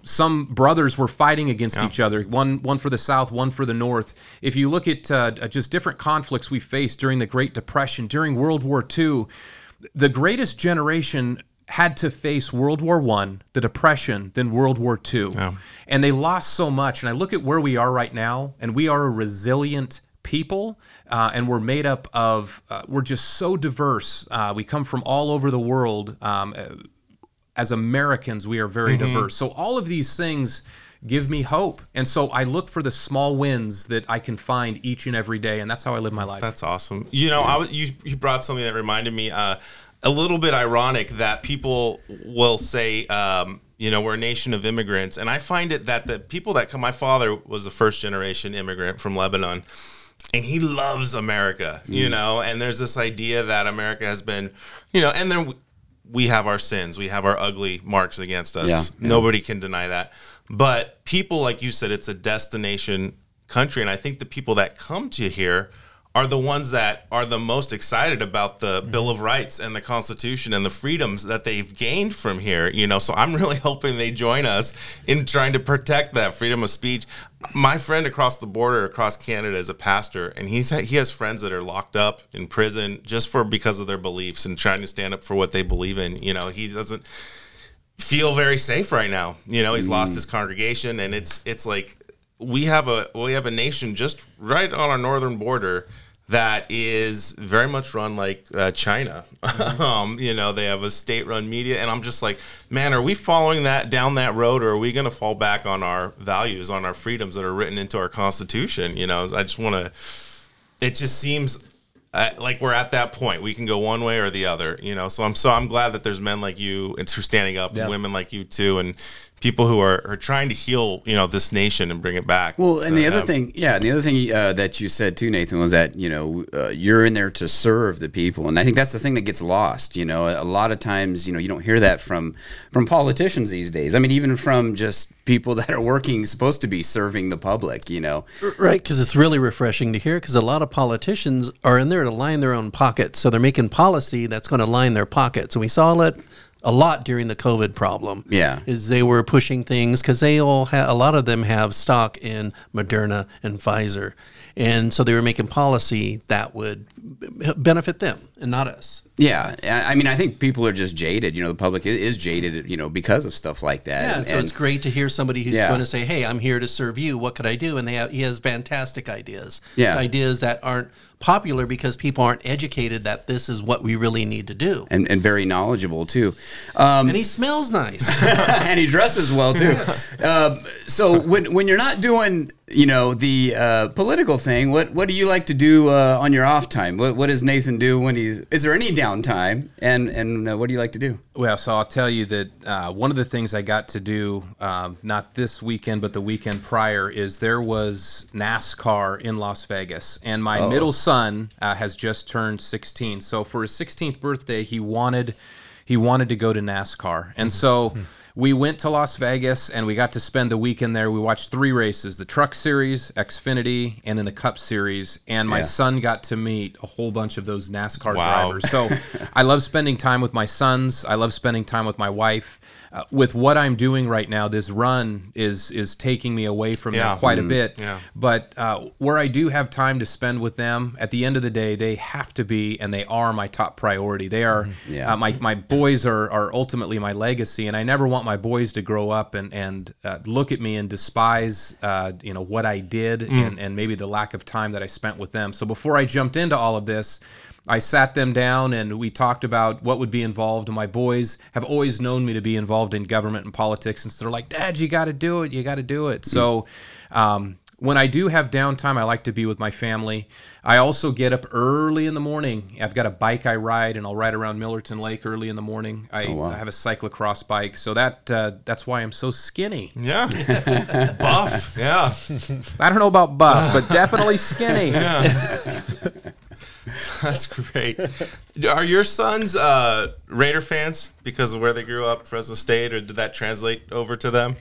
some brothers were fighting against each other, one for the South, one for the North. If you look at just different conflicts we faced during the Great Depression, during World War II, the greatest generation had to face World War I, the Depression, then World War II. Yeah. And they lost so much. And I look at where we are right now, and we are a resilient people, and we're made up of, we're just so diverse. We come from all over the world. As Americans, we are very diverse. So all of these things give me hope. And so I look for the small wins that I can find each and every day. And that's how I live my life. That's awesome. You brought something that reminded me a little bit ironic that people will say, we're a nation of immigrants. And I find it that the people that come, my father was a first generation immigrant from Lebanon, and he loves America, and there's this idea that America has been, and then we have our sins. We have our ugly marks against us. Yeah. Nobody can deny that. But people, like you said, it's a destination country. And I think the people that come to here are the ones that are the most excited about the Bill of Rights and the Constitution and the freedoms that they've gained from here. So I'm really hoping they join us in trying to protect that freedom of speech. My friend across the border, across Canada, is a pastor, and he has friends that are locked up in prison just because of their beliefs and trying to stand up for what they believe in. He doesn't feel very safe right now. He's lost his congregation, and it's like we have a nation just right on our northern border that is very much run like China. They have a state-run media, and I'm just like, man, are we following that down that road, or are we going to fall back on our values, on our freedoms that are written into our Constitution? I just want to. It just seems like we're at that point. We can go one way or the other, So I'm glad that there's men like you who are standing up, and women like you too, and people who are trying to heal, this nation and bring it back. Well, and the other thing that you said too, Nathan, was that you're in there to serve the people, and I think that's the thing that gets lost. A lot of times, you don't hear that from politicians these days. I mean, even from just people that are working, supposed to be serving the public. Right? Because it's really refreshing to hear. Because a lot of politicians are in there to line their own pockets, so they're making policy that's going to line their pockets, and we saw it a lot during the COVID problem. Yeah, is they were pushing things because they all a lot of them have stock in Moderna and Pfizer, and so they were making policy that would benefit them and not us. Yeah, I mean, I think people are just jaded. The public is jaded, because of stuff like that. Yeah, so it's great to hear somebody who's going to say, "Hey, I'm here to serve you. What could I do?" And he has fantastic ideas. Yeah, ideas that aren't popular because people aren't educated that this is what we really need to do. And very knowledgeable too. And he smells nice, and he dresses well too. Yes. So when you're not doing, the political thing, what do you like to do on your off time? What does Nathan do when is there any downtime, and what do you like to do? Well, so I'll tell you that one of the things I got to do, not this weekend, but the weekend prior, is there was NASCAR in Las Vegas, and my middle son has just turned 16. So for his 16th birthday, he wanted to go to NASCAR, and so We went to Las Vegas, and we got to spend the weekend there. We watched three races, the Truck Series, Xfinity, and then the Cup Series. And my son got to meet a whole bunch of those NASCAR drivers. So I love spending time with my sons. I love spending time with my wife. With what I'm doing right now, this run is taking me away from them quite a bit. Yeah. But where I do have time to spend with them, at the end of the day, they have to be, and they are my top priority. They are my boys are ultimately my legacy, and I never want my boys to grow up and look at me and despise what I did and maybe the lack of time that I spent with them. So before I jumped into all of this, I sat them down and we talked about what would be involved. My boys have always known me to be involved in government and politics, and so they're like, "Dad, you got to do it. You got to do it." So when I do have downtime, I like to be with my family. I also get up early in the morning. I've got a bike I ride, and I'll ride around Millerton Lake early in the morning. I have a cyclocross bike, so that's why I'm so skinny. Yeah, buff. Yeah, I don't know about buff, but definitely skinny. Yeah. That's great. Are your sons Raider fans because of where they grew up, Fresno State, or did that translate over to them?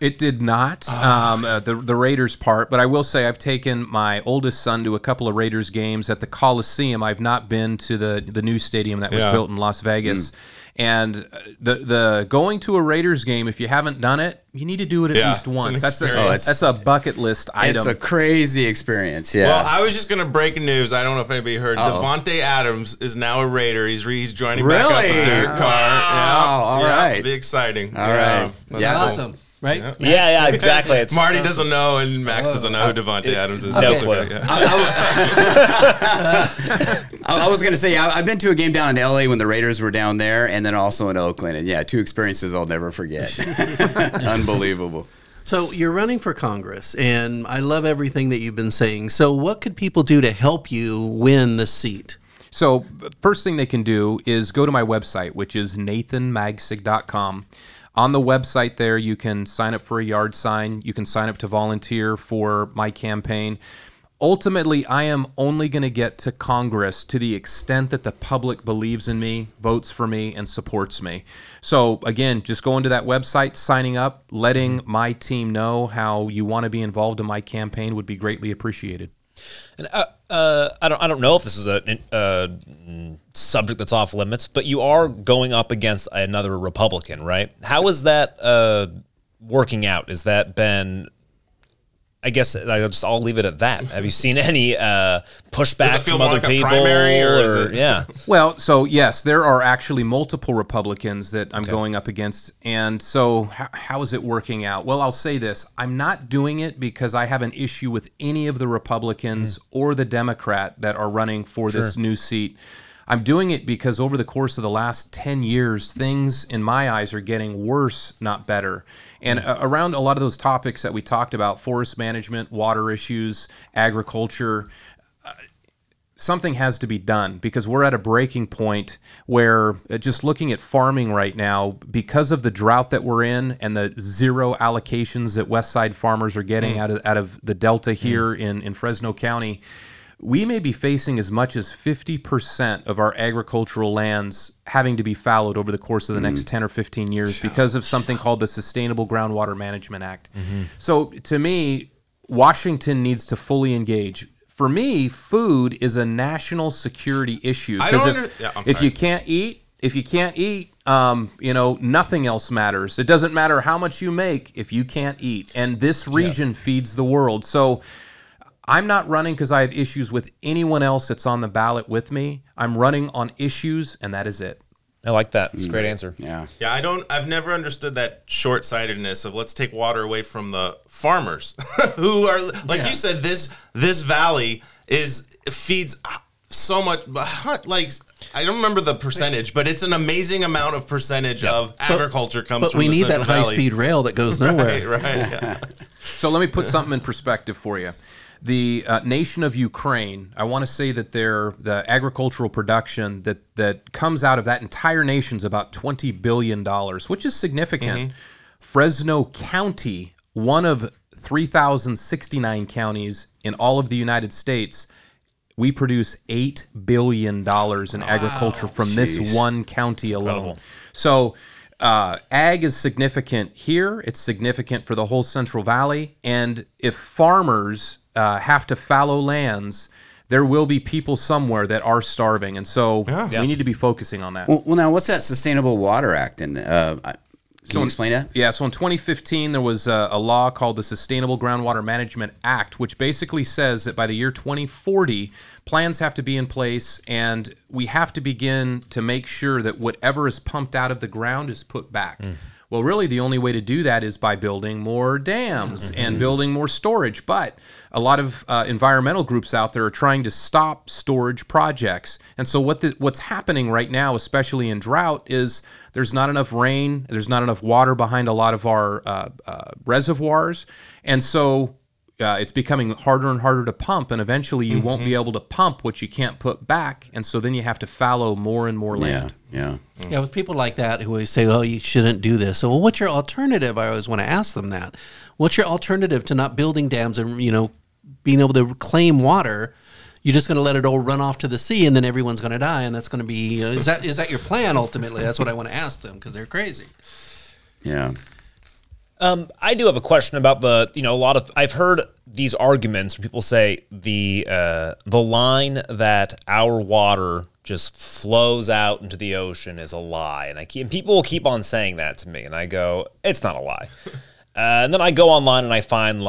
It did not, the Raiders part, but I will say I've taken my oldest son to a couple of Raiders games at the Coliseum. I've not been to the new stadium that was built in Las Vegas. And the going to a Raiders game, if you haven't done it, you need to do it at least once. That's a bucket list item. It's a crazy experience, yeah. Well, I was just going to break news. I don't know if anybody heard. Davante Adams is now a Raider. He's joining back up with Derek Carr. Wow, all right. It'll be exciting. All right. That's awesome. Right? Yep. Yeah, exactly. It's, Marty doesn't know, and Max doesn't know who Davante Adams is. No clue. Okay. Yeah. I was going to say, I've been to a game down in L.A. when the Raiders were down there, and then also in Oakland. And, two experiences I'll never forget. Unbelievable. So you're running for Congress, and I love everything that you've been saying. So what could people do to help you win the seat? So first thing they can do is go to my website, which is nathanmagsig.com. On the website there, you can sign up for a yard sign. You can sign up to volunteer for my campaign. Ultimately, I am only going to get to Congress to the extent that the public believes in me, votes for me, and supports me. So again, just going to that website, signing up, letting my team know how you want to be involved in my campaign would be greatly appreciated. And I don't know if this is a subject that's off limits, but you are going up against another Republican, right? How is that working out? Has that been? I guess I'll leave it at that. Have you seen any pushback from other people? Well, so yes, there are actually multiple Republicans that I'm going up against, and so how is it working out? Well, I'll say this: I'm not doing it because I have an issue with any of the Republicans or the Democrat that are running for this new seat. I'm doing it because over the course of the last 10 years, things in my eyes are getting worse, not better. And around a lot of those topics that we talked about, forest management, water issues, agriculture, something has to be done because we're at a breaking point where just looking at farming right now, because of the drought that we're in and the zero allocations that Westside farmers are getting out of the Delta here in Fresno County, we may be facing as much as 50% of our agricultural lands having to be fallowed over the course of the next 10 or 15 years because of something called the Sustainable Groundwater Management Act. Mm-hmm. So to me, Washington needs to fully engage. For me, food is a national security issue. If you can't eat, nothing else matters. It doesn't matter how much you make if you can't eat. And this region feeds the world. So I'm not running because I have issues with anyone else that's on the ballot with me. I'm running on issues, and that is it. I like that. It's a great answer. Yeah. Yeah, I've never understood that short-sightedness of let's take water away from the farmers who are, like you said, this valley feeds so much, like, I don't remember the percentage, but it's an amazing amount of percentage of agriculture comes from the Central Valley. But we need that high-speed rail that goes nowhere. Right, yeah. So let me put something in perspective for you. The nation of Ukraine, I want to say that the agricultural production that comes out of that entire nation is about $20 billion, which is significant. Mm-hmm. Fresno County, one of 3,069 counties in all of the United States, we produce $8 billion in agriculture from this one county alone. Incredible. So ag is significant here. It's significant for the whole Central Valley. And if farmers have to fallow lands, there will be people somewhere that are starving. And so we need to be focusing on that. Well, now, what's that Sustainable Water Act? And can you explain that? Yeah, so in 2015, there was a law called the Sustainable Groundwater Management Act, which basically says that by the year 2040, plans have to be in place, and we have to begin to make sure that whatever is pumped out of the ground is put back. Mm. Well, really, the only way to do that is by building more dams and building more storage. But a lot of environmental groups out there are trying to stop storage projects. And so what's happening right now, especially in drought, is there's not enough rain. There's not enough water behind a lot of our reservoirs. And so it's becoming harder and harder to pump. And eventually you won't be able to pump what you can't put back. And so then you have to fallow more and more land. Yeah, with people like that who always say, oh, you shouldn't do this. So, well, what's your alternative? I always want to ask them that. What's your alternative to not building dams and, you know, being able to reclaim water? You're just going to let it all run off to the sea, and then everyone's going to die, and that's going to be is that your plan ultimately? That's what I want to ask them, because they're crazy. Yeah. I do have a question about I've heard these arguments where people say the line that our water just flows out into the ocean is a lie. And people will keep on saying that to me, and I go, it's not a lie. And then I go online and I find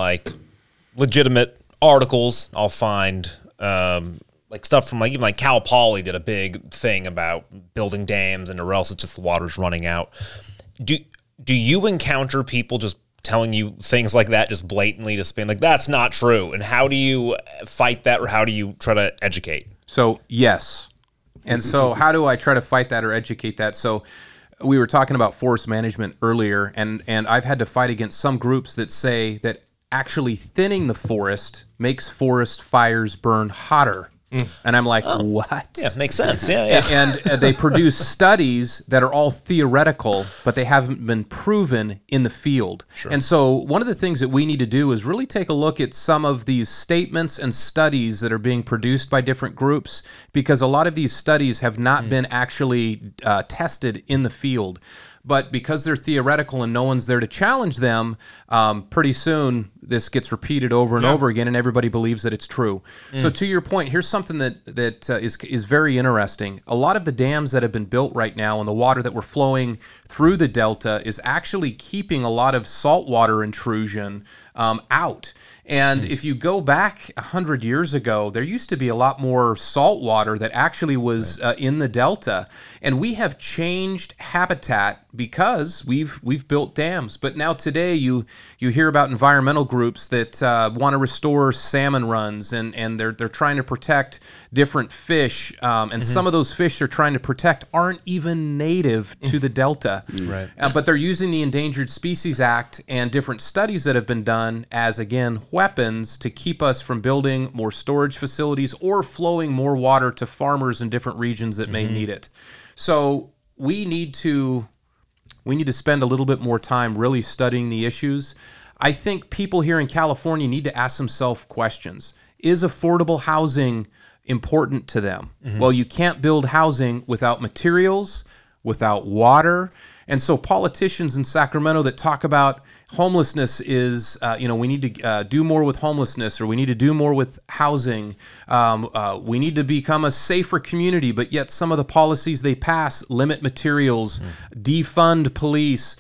legitimate articles. I'll find stuff from even Cal Poly did a big thing about building dams and or else it's just the water's running out. Do you encounter people just telling you things like that, just blatantly, just being like, that's not true? And how do you fight that, or how do you try to educate? So, yes. And so how do I try to fight that or educate that? So we were talking about forest management earlier, and I've had to fight against some groups that say that actually thinning the forest makes forest fires burn hotter. And I'm like, what? Yeah, makes sense. Yeah. And they produce studies that are all theoretical, but they haven't been proven in the field. Sure. And so one of the things that we need to do is really take a look at some of these statements and studies that are being produced by different groups, because a lot of these studies have not been actually tested in the field. But because they're theoretical and no one's there to challenge them, pretty soon this gets repeated over and over again, and everybody believes that it's true. So to your point, here's something that is very interesting. A lot of the dams that have been built right now and the water that we're flowing through the Delta is actually keeping a lot of saltwater intrusion out. And if you go back 100 years ago, there used to be a lot more salt water that actually was in the Delta. And we have changed habitat because we've built dams. But now today you hear about environmental groups that want to restore salmon runs, and they're trying to protect different fish. And some of those fish they're trying to protect aren't even native to the Delta. Right. But they're using the Endangered Species Act and different studies that have been done as, again, weapons to keep us from building more storage facilities or flowing more water to farmers in different regions that may need it. So we need to spend a little bit more time really studying the issues. I think people here in California need to ask themselves questions. Is affordable housing important to them? Well, you can't build housing without materials, without water. And so politicians in Sacramento that talk about homelessness is, we need to do more with homelessness, or we need to do more with housing. We need to become a safer community, but yet some of the policies they pass limit materials, defund police.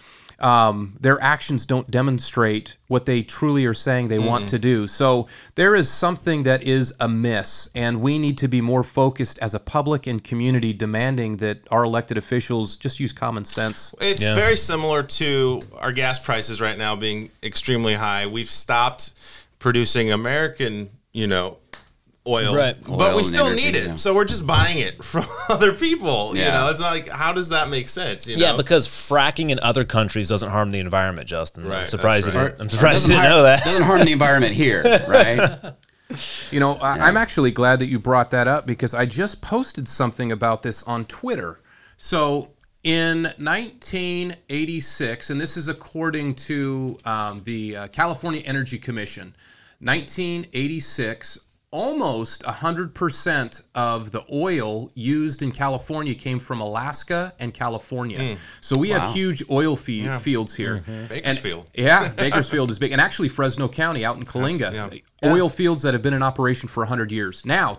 Their actions don't demonstrate what they truly are saying they want to do. So there is something that is amiss, and we need to be more focused as a public and community demanding that our elected officials just use common sense. It's very similar to our gas prices right now being extremely high. We've stopped producing American, oil, right. But we still need it, so we're just buying it from other people. Yeah. It's like, how does that make sense? Yeah, because fracking in other countries doesn't harm the environment, Justin. Right, I'm surprised you didn't know that. Doesn't harm the environment here, right? I'm actually glad that you brought that up, because I just posted something about this on Twitter. So in 1986, and this is according to the California Energy Commission, 1986. almost 100% of the oil used in California came from Alaska and California. So we have huge oil fields here. Bakersfield. And, Bakersfield is big. And actually Fresno County out in Kalinga, oil fields that have been in operation for 100 years. Now,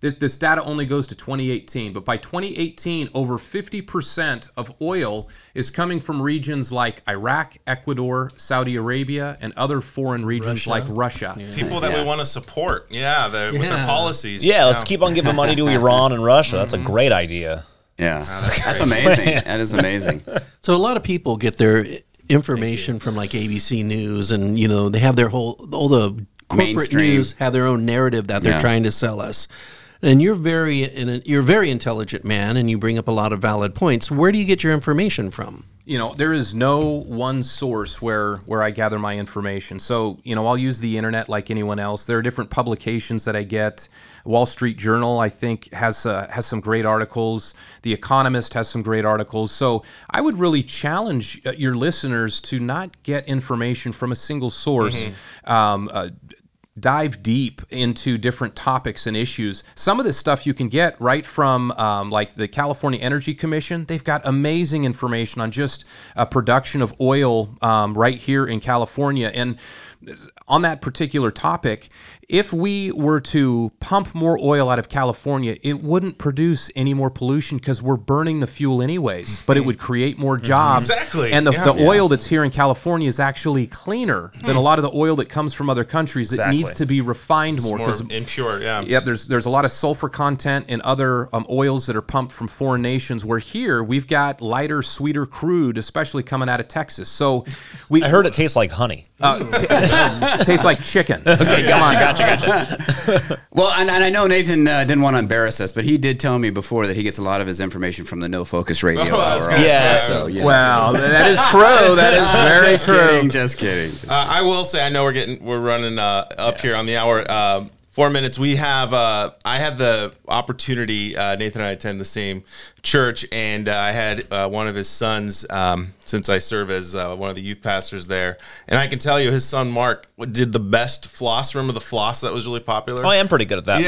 this data only goes to 2018, but by 2018, over 50% of oil is coming from regions like Iraq, Ecuador, Saudi Arabia, and other foreign regions like Russia. People that we want to support, with their policies. Yeah, let's keep on giving money to Iran and Russia. That's a great idea. Yeah, that's amazing. That is amazing. So a lot of people get their information from like ABC News, and you know they have their all the corporate news have their own narrative that they're trying to sell us. And you're a very intelligent man, and you bring up a lot of valid points. Where do you get your information from? You know, there is no one source where I gather my information. So, you know, I'll use the internet like anyone else. There are different publications that I get. Wall Street Journal, I think, has some great articles. The Economist has some great articles. So I would really challenge your listeners to not get information from a single source. Dive deep into different topics and issues. Some of this stuff you can get right from like the California Energy Commission. They've got amazing information on just production of oil right here in California. And on that particular topic, if we were to pump more oil out of California, it wouldn't produce any more pollution because we're burning the fuel anyways, but it would create more jobs. Exactly. And the oil that's here in California is actually cleaner than a lot of the oil that comes from other countries. It needs to be refined more. It's more impure, there's a lot of sulfur content in other oils that are pumped from foreign nations, where here we've got lighter, sweeter crude, especially coming out of Texas. So I heard it tastes like honey. Tastes like chicken. Okay, gotcha. Well, and I know Nathan didn't want to embarrass us, but he did tell me before that he gets a lot of his information from the No Focus Radio Hour. Wow, that is true. That is very true. Just kidding. I will say, I know we're running up here on the hour. 4 minutes. We have. I had the opportunity. Nathan and I attend the same church, and I had one of his sons. Since I serve as one of the youth pastors there, and I can tell you, his son Mark did the best floss. Remember the floss that was really popular? Oh, I am pretty good at that.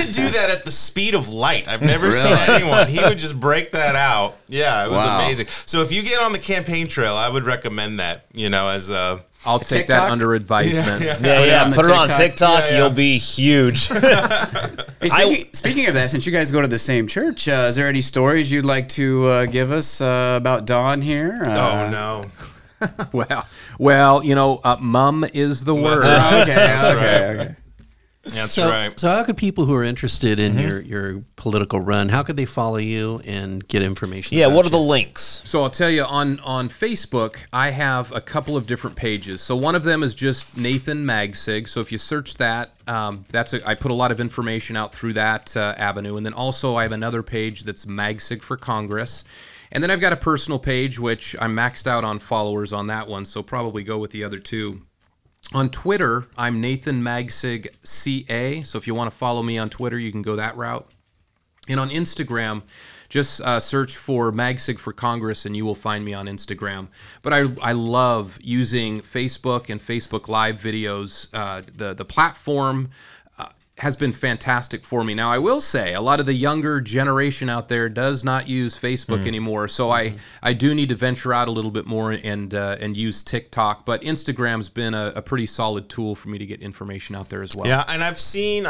He could do that at the speed of light. I've never seen anyone. He would just break that out. Yeah, it was amazing. So if you get on the campaign trail, I would recommend that. You know, as a I'll take TikTok? That under advisement. Put it on TikTok. You'll be huge. Hey, speaking of that, since you guys go to the same church, is there any stories you'd like to give us about Dawn here? No. Well, you know, mum is the word. Okay. That's right. So how could people who are interested in your political run, how could they follow you and get information? Yeah, what are the links? So I'll tell you, on Facebook, I have a couple of different pages. So one of them is just Nathan Magsig. So if you search that, I put a lot of information out through that avenue. And then also I have another page that's Magsig for Congress. And then I've got a personal page, which I'm maxed out on followers on that one, so probably go with the other two. On Twitter, I'm Nathan Magsig CA, so if you want to follow me on Twitter, you can go that route. And on Instagram, just search for Magsig for Congress, and you will find me on Instagram. But I love using Facebook and Facebook Live videos. The platform has been fantastic for me. Now, I will say, a lot of the younger generation out there does not use Facebook anymore, so I do need to venture out a little bit more and use TikTok, but Instagram's been a pretty solid tool for me to get information out there as well. Yeah, and I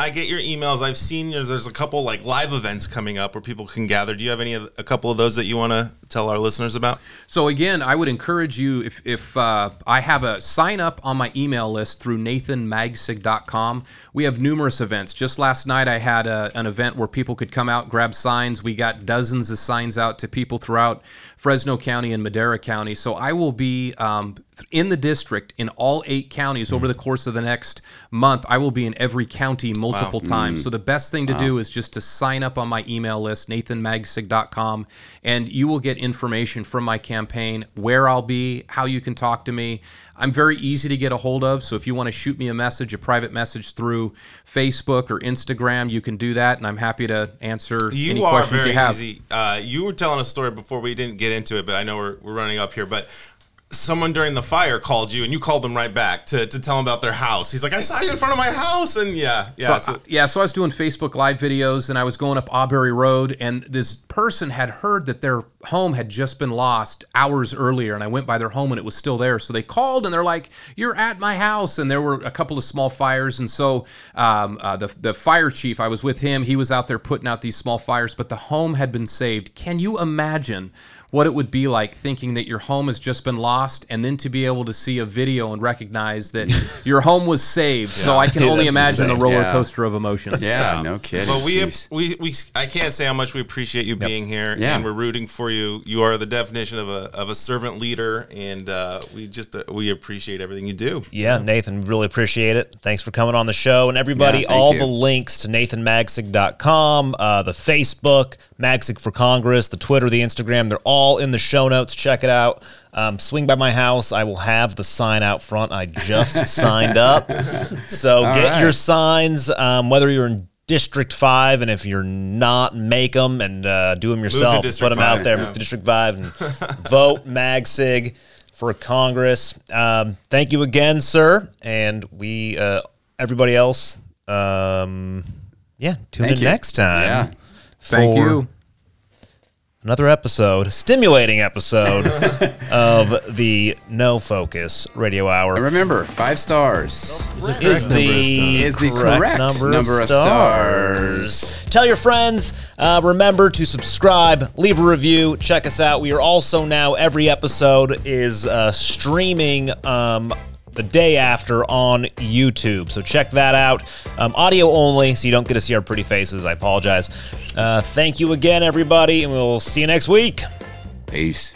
get your emails. I've seen there's a couple like live events coming up where people can gather. Do you have a couple of those that you want to tell our listeners about? So again, I would encourage you, if I have a sign up on my email list through nathanmagsig.com. We have numerous events. Just last night, I had an event where people could come out, grab signs. We got dozens of signs out to people throughout Fresno County and Madera County. So I will be in the district in all 8 counties over the course of the next month. I will be in every county multiple times. So the best thing to do is just to sign up on my email list, nathanmagsig.com, and you will get information from my campaign, where I'll be, how you can talk to me. I'm very easy to get a hold of, so if you want to shoot me a message, a private message through Facebook or Instagram, you can do that, and I'm happy to answer any questions you have. You were telling a story before we didn't get into it, but I know we're running up here, but someone during the fire called you and you called them right back to tell them about their house. He's like, I saw you in front of my house. And So I was doing Facebook Live videos and I was going up Auberry Road, and this person had heard that their home had just been lost hours earlier, and I went by their home and it was still there. So they called and they're like, you're at my house. And there were a couple of small fires. And so the fire chief, I was with him. He was out there putting out these small fires, but the home had been saved. Can you imagine what it would be like thinking that your home has just been lost and then to be able to see a video and recognize that your home was saved. Yeah. So I can only imagine the roller coaster of emotions. Yeah, no kidding. Well, I can't say how much we appreciate you being here, and we're rooting for you. You are the definition of a servant leader, and we appreciate everything you do. Yeah, Nathan, really appreciate it. Thanks for coming on the show, and everybody, the links to NathanMagsig.com, the Facebook, Magsig for Congress, the Twitter, the Instagram, they're all in the show notes. Check it out. Swing by my house. I will have the sign out front. I just signed up. So your signs, whether you're in District 5, and if you're not, make them and do them yourself. Put them out there. Move to District 5 and vote Magsig for Congress. Thank you again, sir. And we, everybody else, tune in next time. Yeah. Thank you. Another episode, stimulating episode of the No Focus Radio Hour. And remember, 5 stars is the correct number of stars. Tell your friends. Remember to subscribe, leave a review, check us out. We are also now, every episode is streaming the day after on YouTube. So check that out. Audio only, so you don't get to see our pretty faces. I apologize. Thank you again, everybody, and we'll see you next week. Peace.